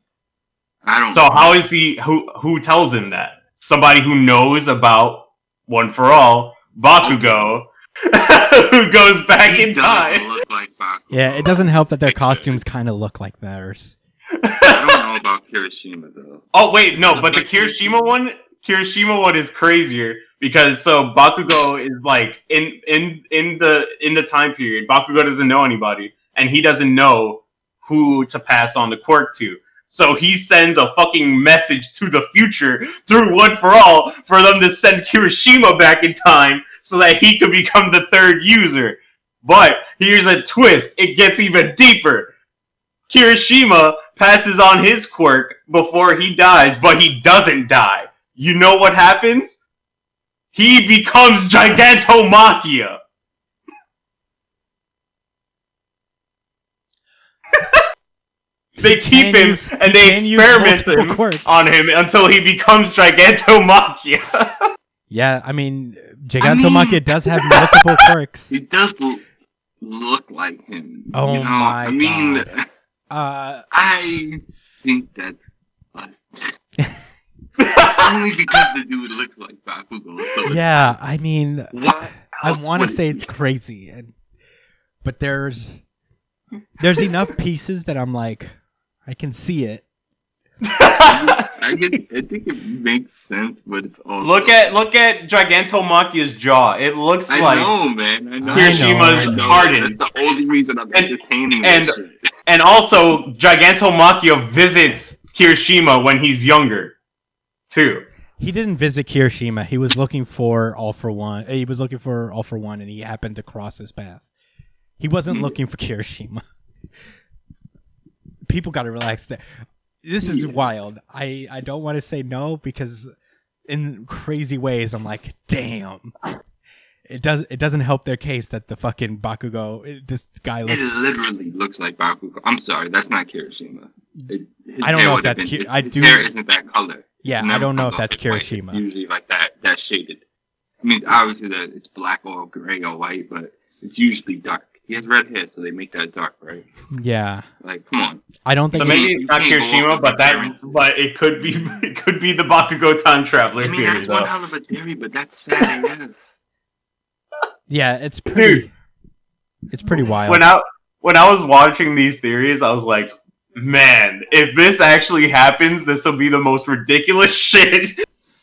I don't So know. How is he... Who Who tells him that? Somebody who knows about One For All, Bakugo, okay. who goes back he in time. Look like Bakugo. Yeah, it doesn't help that their costumes kind of look like theirs. I don't know about Kirishima though. Oh wait, no, but the Kirishima one, Kirishima one is crazier because so Bakugo is like in in in the in the time period, Bakugo doesn't know anybody and he doesn't know who to pass on the quirk to. So he sends a fucking message to the future through One For All for them to send Kirishima back in time so that he could become the third user. But here's a twist, it gets even deeper. Kirishima passes on his quirk before he dies, but he doesn't die. You know what happens? He becomes Gigantomachia. They keep him use, and they experiment him on him until he becomes Gigantomachia. Yeah, I mean, Gigantomachia I mean... does have multiple quirks. He does look like him. Oh you know? my I mean, god. Uh, I think that's us. Only because the dude looks like Bakugo. So yeah, I mean, what I want to say it's crazy, and but there's there's enough pieces that I'm like, I can see it. I guess, I think it makes sense, but it's also... Look at look at Gigantomachia's jaw. It looks I like know, man. I know. Hirshima's I know. hardened. That's the only reason I'm entertaining and, this and, shit. And also, Gigantomachia visits Kirishima when he's younger, too. He didn't visit Kirishima. He was looking for All For One. He was looking for All For One, and he happened to cross his path. He wasn't looking for Kirishima. People got to relax there. This is wild. I, I don't want to say no because in crazy ways I'm like, damn. It does it doesn't help their case that the fucking Bakugo it, this guy looks It literally looks like Bakugo. I'm sorry, that's not Kirishima. It, I don't know if that's been, Ki- I his do hair isn't that color. Yeah, I don't know if that's Kirishima. It's usually like that that shaded. I mean, obviously that it's black or gray or white, but it's usually dark. He has red hair, so they make that dark, right? Yeah. Like, come on. I don't think so. Maybe it's not Kirishima, but that, but it could be, it could be the Bakugo time traveler theory. I mean, theory, that's though. One hell of a theory, but that's sad enough. Yeah, it's pretty. Dude, it's pretty wild. When I when I was watching these theories, I was like, man, if this actually happens, this will be the most ridiculous shit.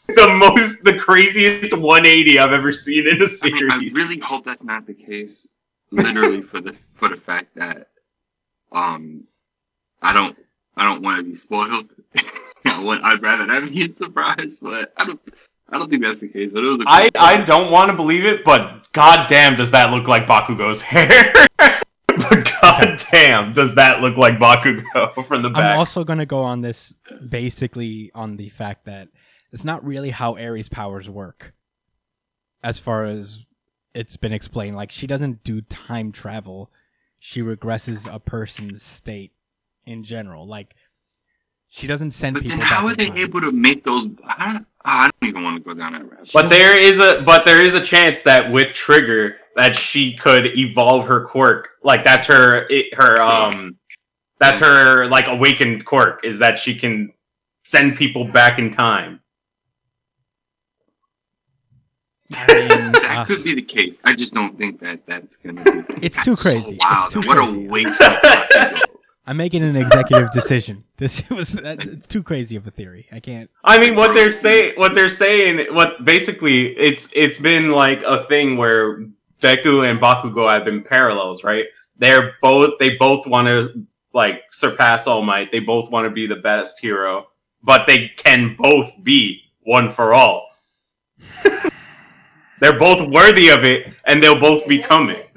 The most, the craziest one eighty I've ever seen in a series. I, mean, I really hope that's not the case. Literally for the for the fact that um I don't I don't want to be spoiled. I want, I'd rather that be a surprise, but I don't I don't think that's the case. But it was a I, I don't want to believe it, but goddamn does that look like Bakugo's hair? But goddamn does that look like Bakugo from the back. I'm also gonna go on this basically on the fact that it's not really how Aerie's powers work, as far as it's been explained. Like, she doesn't do time travel. She regresses a person's state in general. Like, she doesn't send but people back in time. How are they able to make those? I don't, I don't even want to go down that route. But there is a but there is a chance that with Trigger that she could evolve her quirk. Like, that's her it, her um that's her like awakened quirk, is that she can send people back in time. I mean, that uh, could be the case. I just don't think that that's gonna be. It's that's too crazy. So wild. It's too what crazy. A waste of time. I'm making an executive decision. This was that, it's too crazy of a theory. I can't. I mean, what they're saying, what they're saying, what basically it's it's been like a thing where Deku and Bakugo have been parallels, right? They're both they both want to like surpass All Might. They both want to be the best hero, but they can both be one for all. They're both worthy of it, and they'll both become it.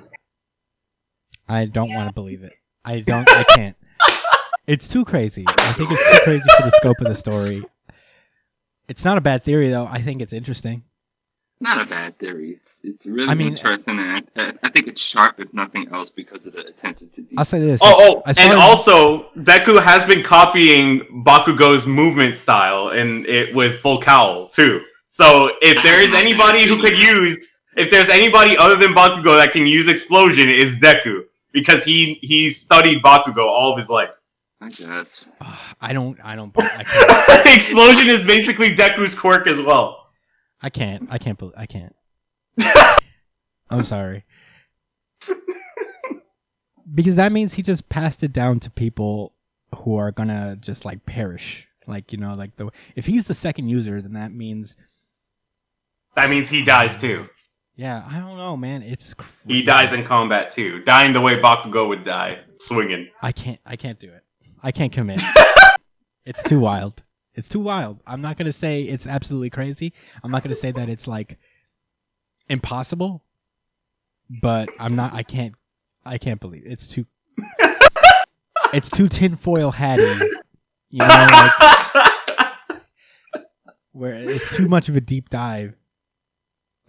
I don't want to believe it. I don't. I can't. It's too crazy. I think it's too crazy for the scope of the story. It's not a bad theory, though. I think it's interesting. Not a bad theory. It's, it's really I mean, interesting, and I, I think it's sharp, if nothing else, because of the attention to detail. I'll say this. Oh, oh and also, Deku has been copying Bakugo's movement style in it with Full Cowl, too. So if there is anybody who could use, if there's anybody other than Bakugo that can use explosion, it's Deku, because he he studied Bakugo all of his life. I guess. Uh, I don't. I don't. I can't. Explosion is basically Deku's quirk as well. I can't. I can't. I can't. I'm sorry. Because that means he just passed it down to people who are gonna just like perish. Like, you know, like the if he's the second user, then that means. That means he dies too. Yeah, I don't know, man. It's crazy. He dies in combat too, dying the way Bakugo would die, swinging. I can't. I can't do it. I can't commit. It's too wild. It's too wild. I'm not gonna say it's absolutely crazy. I'm not gonna say that it's like impossible. But I'm not. I can't. I can't believe it. It's too. It's too tinfoil hatty. You know, like, where it's too much of a deep dive.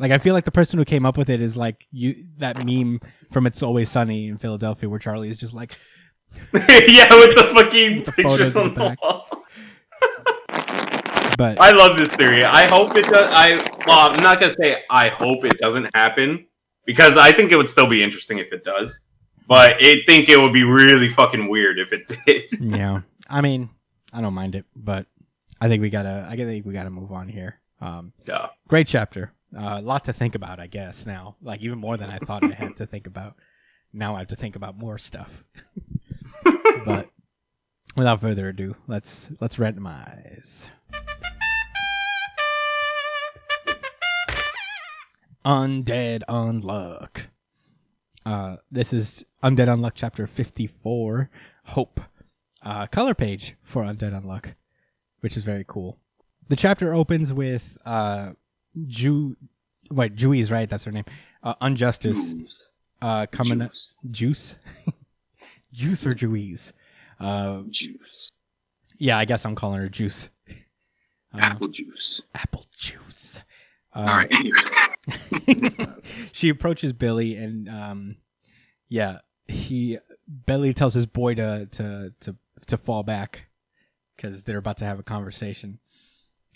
Like, I feel like the person who came up with it is like you that meme from It's Always Sunny in Philadelphia where Charlie is just like... yeah, with the fucking with the pictures on the, the wall. But I love this theory. I hope it does... I, well, I'm not going to say I hope it doesn't happen, because I think it would still be interesting if it does. But I think it would be really fucking weird if it did. Yeah. I mean, I don't mind it, but I think we got to I think we got to move on here. Um, Duh. Great chapter. A uh, lot to think about, I guess, now. Like, even more than I thought I had to think about. Now I have to think about more stuff. But without further ado, let's let's randomize. Undead Unluck. Uh, this is Undead Unluck chapter fifty-four, Hope. Uh, color page for Undead Unluck, which is very cool. The chapter opens with... Uh, Ju, wait, Juice, right? That's her name. Uh, Unjustice, uh, coming up. Juice, Juice or Juice, uh, Juice. Yeah, I guess I'm calling her Juice. Um, Apple Juice. Apple Juice. Uh, All right. Anyway. She approaches Billy, and um, yeah, he Billy tells his boy to to to, to fall back because they're about to have a conversation.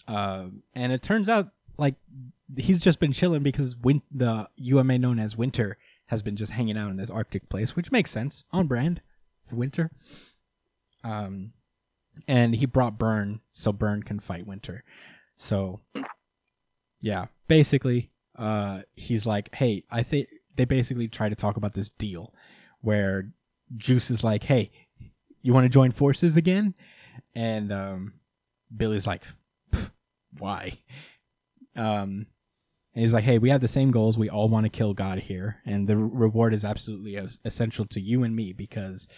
Uh, and it turns out like he's just been chilling because win- the U M A known as Winter has been just hanging out in this Arctic place, which makes sense on brand for Winter. Um, and he brought Burn so Burn can fight Winter. So, yeah, basically, uh, he's like, hey, I think they basically try to talk about this deal where Juice is like, hey, you want to join forces again? And um, Billy's like, why? Um, and he's like, hey, we have the same goals. We all want to kill God here. And the reward is absolutely essential to you and me because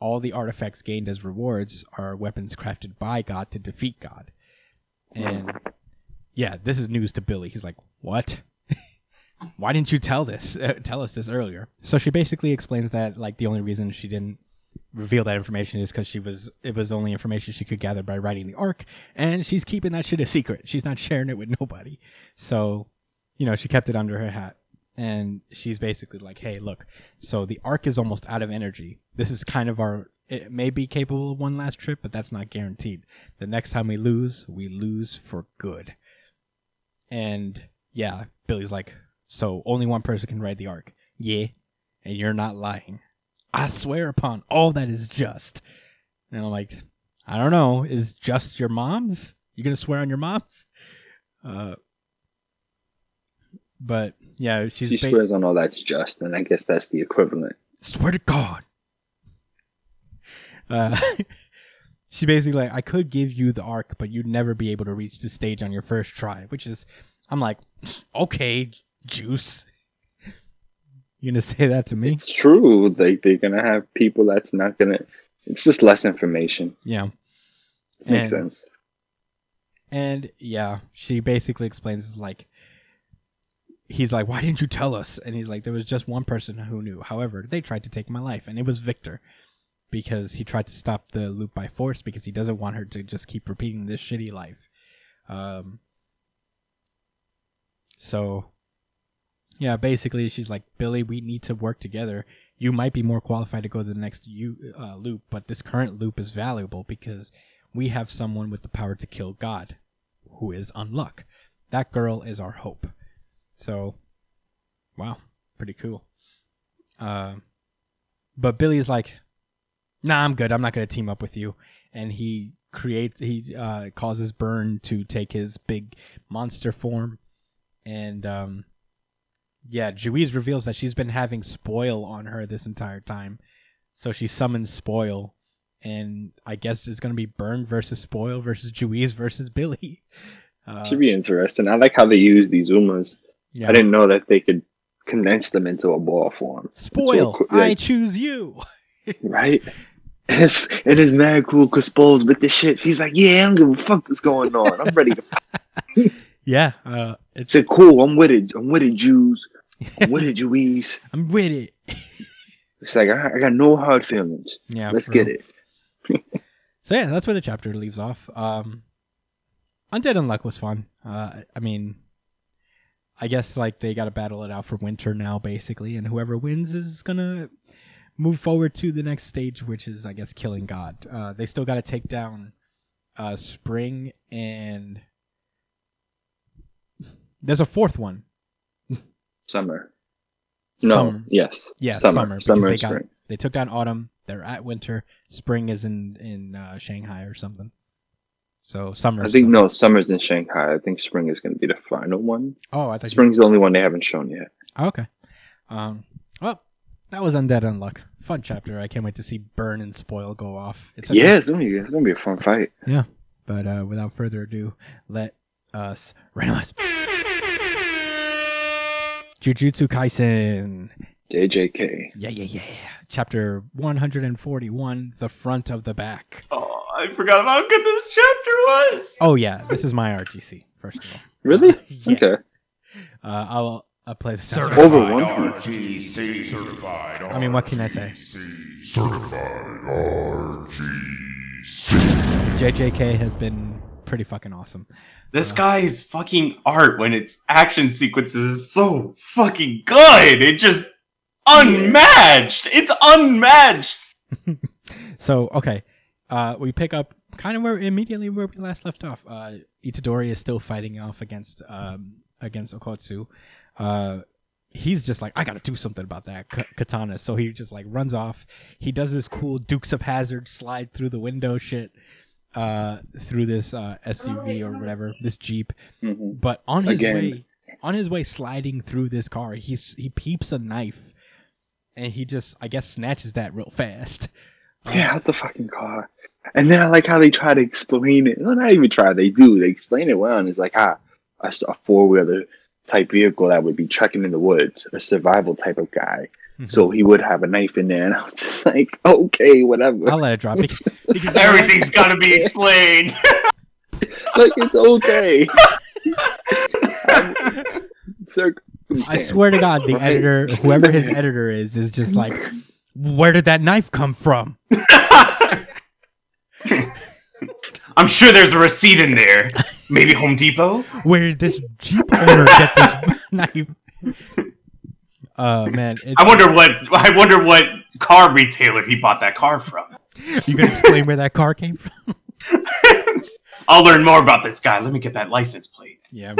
all the artifacts gained as rewards are weapons crafted by God to defeat God. And yeah, this is news to Billy. He's like, what? Why didn't you tell this? Uh, tell us this earlier. So she basically explains that like the only reason she didn't reveal that information is because she was it was only information she could gather by writing the arc, and she's keeping that shit a secret. She's not sharing it with nobody. So, you know, she kept it under her hat, and she's basically like, hey, look, so the arc is almost out of energy. This is kind of our, it may be capable of one last trip, but that's not guaranteed. The next time we lose, we lose for good. And yeah, Billy's like, so only one person can ride the arc. Yeah, and you're not lying. I swear upon all that is just. And I'm like, I don't know. Is just your mom's? You gonna swear on your mom's? Uh, but yeah, she's she ba- swears on all that's just, and I guess that's the equivalent. Swear to God. Uh, she basically like, I could give you the arc, but you'd never be able to reach the stage on your first try. Which is, I'm like, okay, Juice. You gonna say that to me? It's true. Like they're gonna have people that's not gonna. It's just less information. Yeah, it makes and, sense. And yeah, she basically explains like he's like, "Why didn't you tell us?" And he's like, "There was just one person who knew. However, they tried to take my life, and it was Victor, because he tried to stop the loop by force because he doesn't want her to just keep repeating this shitty life." Um. So. Yeah, basically, she's like, Billy, we need to work together. You might be more qualified to go to the next you, uh, loop, but this current loop is valuable because we have someone with the power to kill God, who is Unluck. That girl is our hope. So, wow, pretty cool. Uh, but Billy's like, nah, I'm good. I'm not going to team up with you. And he creates, he uh, causes Burn to take his big monster form and... um yeah, Juiz reveals that she's been having Spoil on her this entire time. So she summons Spoil. And I guess it's going to be Burn versus Spoil versus Juiz versus Billy. Uh, should be interesting. I like how they use these Umas. Yeah. I didn't know that they could condense them into a ball form. Spoil, cool, like, I choose you. Right? And it's, it is mad cool because Spoil's with this shit. He's like, yeah, I don't give a fuck what's going on. I'm ready to... Yeah, uh, it's said, cool. I'm with it. I'm with it, Jews. I'm with it, Jewies. I'm with it. It's like I, I got no hard feelings. Yeah, let's get real. It. So yeah, that's where the chapter leaves off. Um, Undead Unluck was fun. Uh, I mean, I guess like they got to battle it out for Winter now, basically, and whoever wins is gonna move forward to the next stage, which is, I guess, killing God. Uh, they still got to take down uh, Spring and. There's a fourth one. Summer. No. Summer. Yes. Yeah. Summer. Summer. Summer they, got, spring. They took down Autumn. They're at Winter. Spring is in in uh, Shanghai or something. So summer. I think summer. No. Summer's in Shanghai. I think Spring is going to be the final one. Oh, I think Spring's you... the only one they haven't shown yet. Oh, okay. Um. Well, that was Undead Unluck. Fun chapter. I can't wait to see Burn and Spoil go off. It's yeah, fun... it's going to be a fun fight. Yeah. But uh, without further ado, let us randomize. Jujutsu Kaisen. J J K. Yeah, yeah, yeah. Chapter one forty-one, The Front of the Back. Oh, I forgot about how good this chapter was. Oh, yeah. This is my R G C, first of all. Really? Uh, yeah. Okay. Uh, I'll, I'll play this. Over one. R G C certified. I mean, what can I say? Certified R G C. J J K has been pretty fucking awesome. This uh, guy's fucking art when it's action sequences is so fucking good. It just unmatched. It's unmatched. So, okay. Uh, we pick up kind of where immediately where we last left off. Uh, Itadori is still fighting off against um, against Okotsu. Uh, he's just like, I gotta do something about that k- katana. So he just like runs off. He does this cool Dukes of Hazzard slide through the window shit, uh, through this uh, S U V or whatever, this Jeep. Mm-hmm. But on his Again. way, on his way sliding through this car, he's he peeps a knife, and he just I guess snatches that real fast. Yeah, um, out the fucking car. And then I like how they try to explain it. No, not even try. They do. They explain it well, and it's like, ah, a, a four-wheeler type vehicle that would be trekking in the woods, a survival type of guy. Mm-hmm. So he would have a knife in there, and I was just like, okay, whatever. I'll let it drop because, because everything's got to be explained. Like, it's okay. I swear to God, the right? editor, whoever his editor is, is just like, where did that knife come from? I'm sure there's a receipt in there. Maybe Home Depot? Where did this Jeep owner get this knife? Oh, uh, man. I wonder what I wonder what car retailer he bought that car from. You can explain where that car came from? I'll learn more about this guy. Let me get that license plate. Yeah.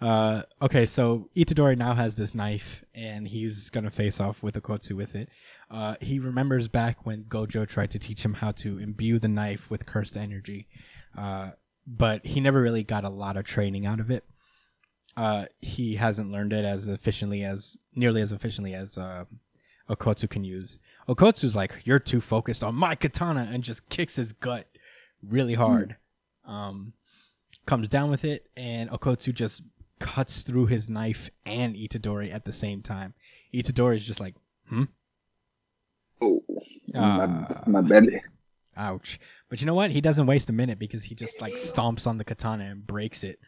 Uh, okay, so Itadori now has this knife, and he's going to face off with Okotsu with it. Uh, he remembers back when Gojo tried to teach him how to imbue the knife with cursed energy, uh, but he never really got a lot of training out of it. Uh, he hasn't learned it as efficiently as, nearly as efficiently as uh, Okotsu can use. Okotsu's like, you're too focused on my katana, and just kicks his gut really hard. Mm. Um, comes down with it, and Okotsu just cuts through his knife and Itadori at the same time. Itadori is just like, hmm? Oh, uh, my, my belly. Ouch. But you know what? He doesn't waste a minute because he just like stomps on the katana and breaks it.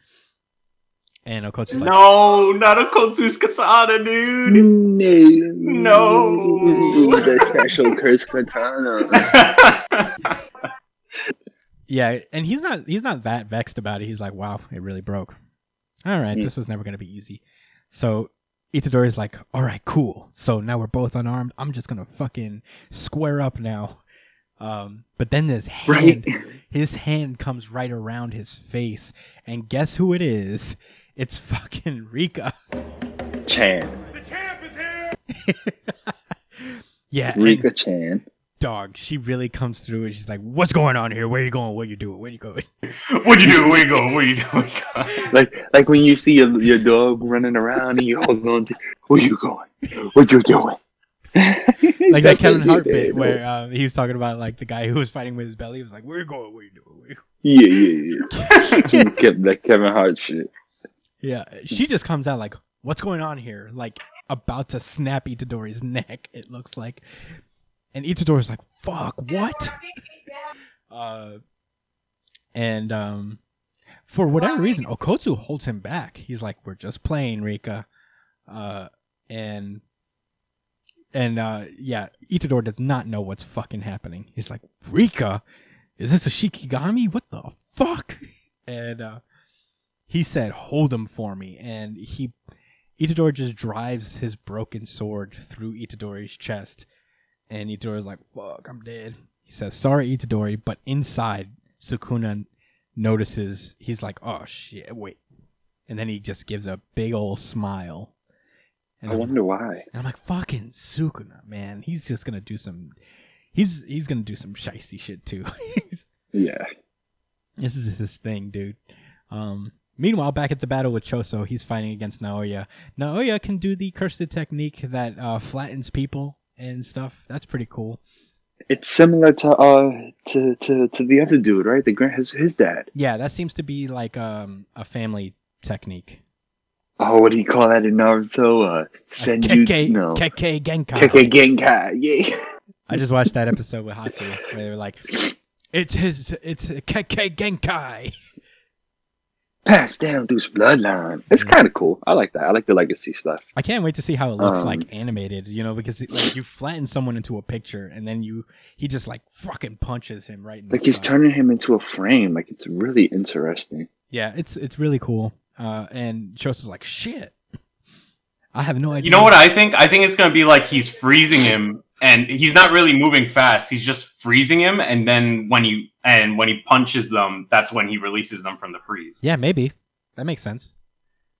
And Okotsu's like, no, not Okotsu's katana, dude. No. No. The special cursed katana. Yeah, and he's not he's not that vexed about it. He's like, wow, it really broke. All right, mm. This was never going to be easy. So Itadori's like, all right, cool. So now we're both unarmed. I'm just going to fucking square up now. Um, but then this hand, right. his hand comes right around his face. And guess who it is? It's fucking Rika. Chan. The champ is here! Yeah. Rika Chan. Dog, she really comes through and she's like, what's going on here? Where are you going? What are you doing? Where are you going? What you doing? Where are you going? What are you doing? like like when you see your, your dog running around and you hold on to, where are you going? What you doing? Like that Kevin Hart bit where um, he was talking about like the guy who was fighting with his belly. He was like, where are you going? What are you doing? Where are you going? Yeah, yeah, yeah. You kept that Kevin Hart shit. Yeah, she just comes out like, what's going on here? Like about to snap Itadori's neck, it looks like. And Itadori's like, fuck, what? Uh, and um, for whatever reason, Okotsu holds him back. He's like, we're just playing, Rika. Uh, and and uh, yeah, Itadori does not know what's fucking happening. He's like, Rika? Is this a Shikigami? What the fuck? And uh, he said, hold him for me. And he Itadori just drives his broken sword through Itadori's chest. And Itadori's like, fuck, I'm dead. He says, sorry, Itadori. But inside, Sukuna notices. He's like, oh, shit, wait. And then he just gives a big old smile. And I I'm, wonder why. And I'm like, fucking Sukuna, man. He's just going to do some... He's he's going to do some shicey shit, too. Yeah. This is his thing, dude. Um, meanwhile, back at the battle with Choso, he's fighting against Naoya. Naoya can do the cursed technique that uh, flattens people. And stuff. That's pretty cool. It's similar to uh to, to, to the other dude, right? The grand his his dad. Yeah, that seems to be like um a family technique. Oh, what do you call that in Naruto? Uh, Senjutsu. Kekkei, no. Kekkei Genkai. Kekkei Genkai. Yeah. I just watched that episode with Haku where they were like, "It's his. It's Kekkei Genkai." passed down through his bloodline. It's kind of cool. I like that. I like the legacy stuff. I can't wait to see how it looks um, like animated, you know, because it, like, you flatten someone into a picture and then you he just like fucking punches him right in the Like he's body. Turning him into a frame. Like, it's really interesting. Yeah, it's it's really cool. Uh, and Shosa's like, shit, I have no idea. You know what I think? I think it's going to be like he's freezing him and he's not really moving fast. He's just freezing him. And then when you and when he punches them, that's when he releases them from the freeze. Yeah, maybe. That makes sense.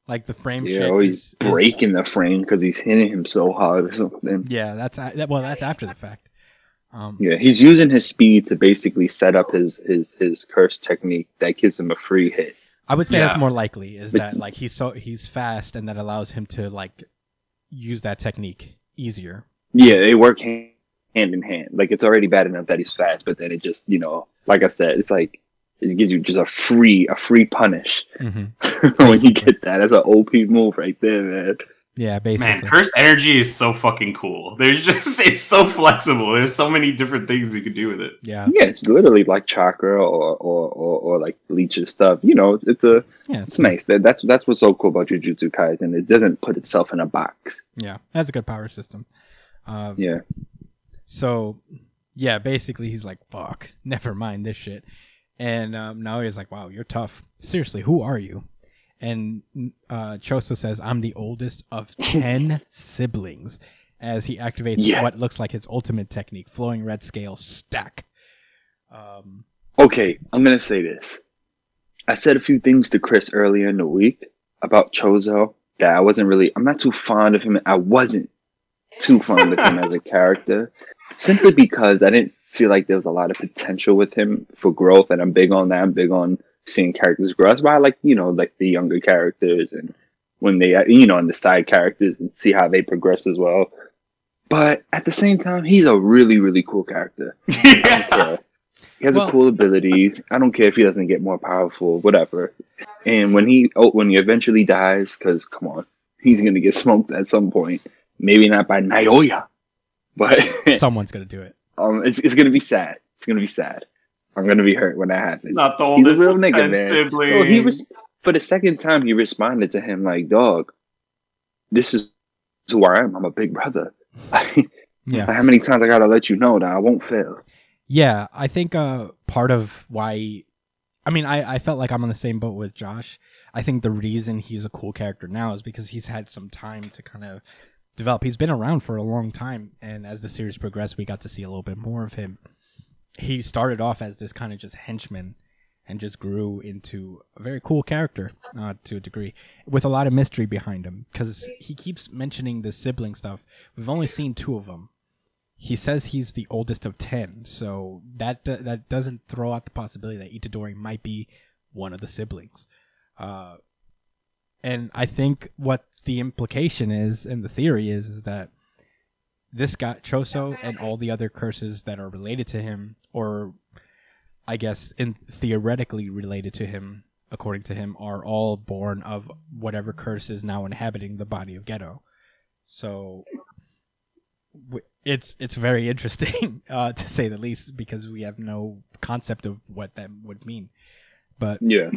Like the frame. Yeah, shit or he's is, breaking is, the frame because he's hitting him so hard or something. Yeah, that's that, well, that's after the fact. Um, yeah, he's using his speed to basically set up his, his, his curse technique that gives him a free hit. I would say yeah. that's more likely is but, that like he's so he's fast and that allows him to like use that technique easier. Yeah, they work hand, hand in hand. Like, it's already bad enough that he's fast, but then it just, you know, like I said, it's like it gives you just a free a free punish mm-hmm. when you get that. That's an O P move right there, man. Yeah, basically. Man, cursed energy is so fucking cool. There's just it's so flexible. There's so many different things you could do with it. Yeah, yeah, it's literally like chakra or or, or, or like leeches stuff. You know, it's it's a yeah, it's, it's nice. That that's that's what's so cool about Jujutsu Kaisen. It doesn't put itself in a box. Yeah, that's a good power system. Um, yeah. So, yeah, basically he's like, "Fuck, never mind this shit," and um, now he's like, "Wow, you're tough. Seriously, who are you?" And uh, Choso says, I'm the oldest of ten siblings, as he activates yeah. what looks like his ultimate technique, Flowing Red Scale Stack. Um, okay, I'm going to say this. I said a few things to Chris earlier in the week about Choso that I wasn't really, I'm not too fond of him. I wasn't too fond of him as a character, simply because I didn't feel like there was a lot of potential with him for growth, and I'm big on that. I'm big on seeing characters grow. That's why I like, you know, like the younger characters and when they, you know, and the side characters and see how they progress as well. But at the same time, he's a really, really cool character. I don't care. He has well, a cool ability. I don't care if he doesn't get more powerful, whatever. And when he, oh, when he eventually dies, because come on, he's gonna get smoked at some point. Maybe not by Naoya, but someone's gonna do it. Um, it's it's gonna be sad. It's gonna be sad. I'm gonna be hurt when that happens. Not the oldest. He's a real nigga, man. So he was, for the second time, he responded to him like, "Dog, this is who I am. I'm a big brother. yeah. How many times I gotta let you know that I won't fail?" Yeah, I think uh, part of why, I mean, I, I felt like I'm on the same boat with Josh. I think the reason he's a cool character now is because he's had some time to kind of develop. He's been around for a long time, and as the series progressed, we got to see a little bit more of him. He started off as this kind of just henchman and just grew into a very cool character uh, to a degree with a lot of mystery behind him, because he keeps mentioning the sibling stuff. We've only seen two of them. He says he's the oldest of ten, so that uh, that doesn't throw out the possibility that Itadori might be one of the siblings. Uh, and I think what the implication is and the theory is is that this guy, Choso, and all the other curses that are related to him, or I guess in theoretically related to him, according to him, are all born of whatever curse is now inhabiting the body of Geto. So it's it's very interesting, uh, to say the least, because we have no concept of what that would mean. But yeah.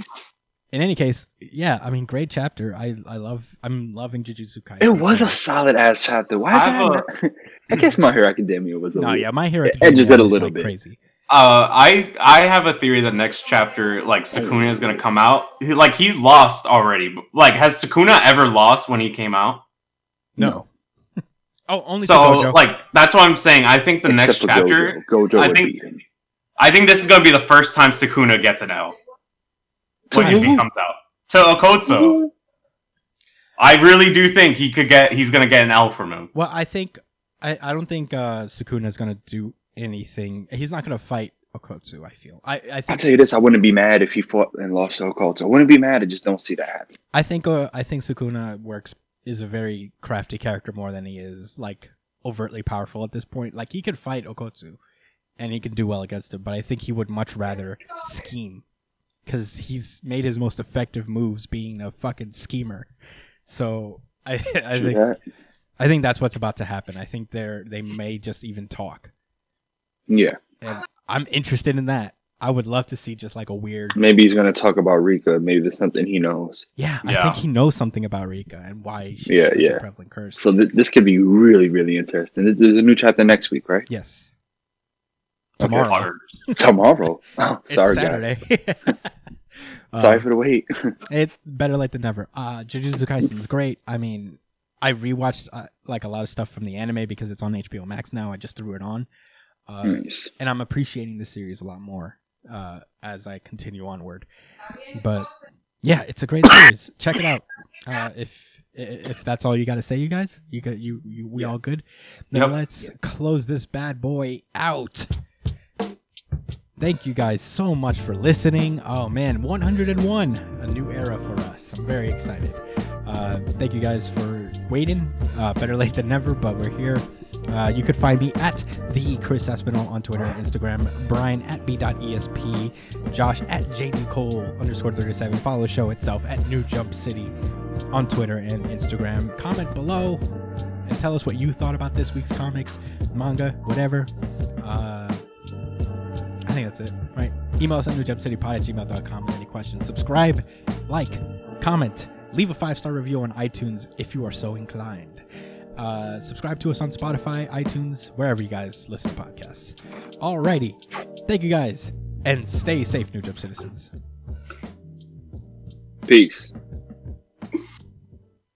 In any case, yeah, I mean, great chapter. I, I love, I'm loving Jujutsu Kaisen. It was a solid ass chapter. Why? I, I, a... I guess My Hero Academia was a no, little... yeah, My Hero Academia edges it a little like bit crazy. Uh, I I have a theory that next chapter, like Sukuna is gonna come out. He, like he's lost already. Like, has Sukuna ever lost when he came out? No. no. oh, only so to Gojo. Like that's what I'm saying. I think the Except next chapter. Gojo. Gojo I think. I think this is gonna be the first time Sukuna gets an L. When if he comes out to Okotsu, I really do think he could get. He's gonna get an L from him. Well, I think I, I don't think uh, Sukuna is gonna do anything. He's not gonna fight Okotsu. I feel. I I think, I'll tell you this. I wouldn't be mad if he fought and lost to Okotsu. I wouldn't be mad. I just don't see that happen. I think. Uh, I think Sukuna works is a very crafty character more than he is like overtly powerful at this point. Like, he could fight Okotsu, and he can do well against him. But I think he would much rather scheme. Because he's made his most effective moves being a fucking schemer, so I, I think yeah. I think that's what's about to happen. I think they're they may just even talk. Yeah, and I'm interested in that. I would love to see just like a weird... Maybe he's going to talk about Rika. Maybe there's something he knows. Yeah, yeah. I think he knows something about Rika and why she's yeah, such yeah. a prevalent curse. So th- this could be really, really interesting. There's a new chapter next week, right? Yes. Tomorrow. Okay. Tomorrow? Oh, sorry, it's Saturday. Guys. Sorry um, for the wait. It's better late than never. Uh, Jujutsu Kaisen is great. I mean, I rewatched uh, like a lot of stuff from the anime because it's on H B O Max now. I just threw it on. Uh, nice. And I'm appreciating the series a lot more. Uh, as I continue onward, but yeah, it's a great series. Check it out. Uh, if if that's all you got to say, you guys, you got you, you we yeah. all good. Now yep. let's yep. close this bad boy out. Thank you guys so much for listening. Oh man, one hundred and one, a new era for us. I'm very excited. Uh, thank you guys for waiting. Uh, better late than never, but we're here. Uh, you could find me at the Chris Espinal on Twitter and Instagram, Brian at b dot e s p, Josh at jdcole underscore thirty-seven. Follow the show itself at New Jump City on Twitter and Instagram. Comment below and tell us what you thought about this week's comics, manga, whatever. Uh, I think that's it, right? Email us at newjumpcitypod at gmail dot com with any questions. Subscribe, like, comment, leave a five-star review on iTunes if you are so inclined. Uh, subscribe to us on Spotify, iTunes, wherever you guys listen to podcasts. Alrighty. Thank you guys. And stay safe, New Jump citizens. Peace.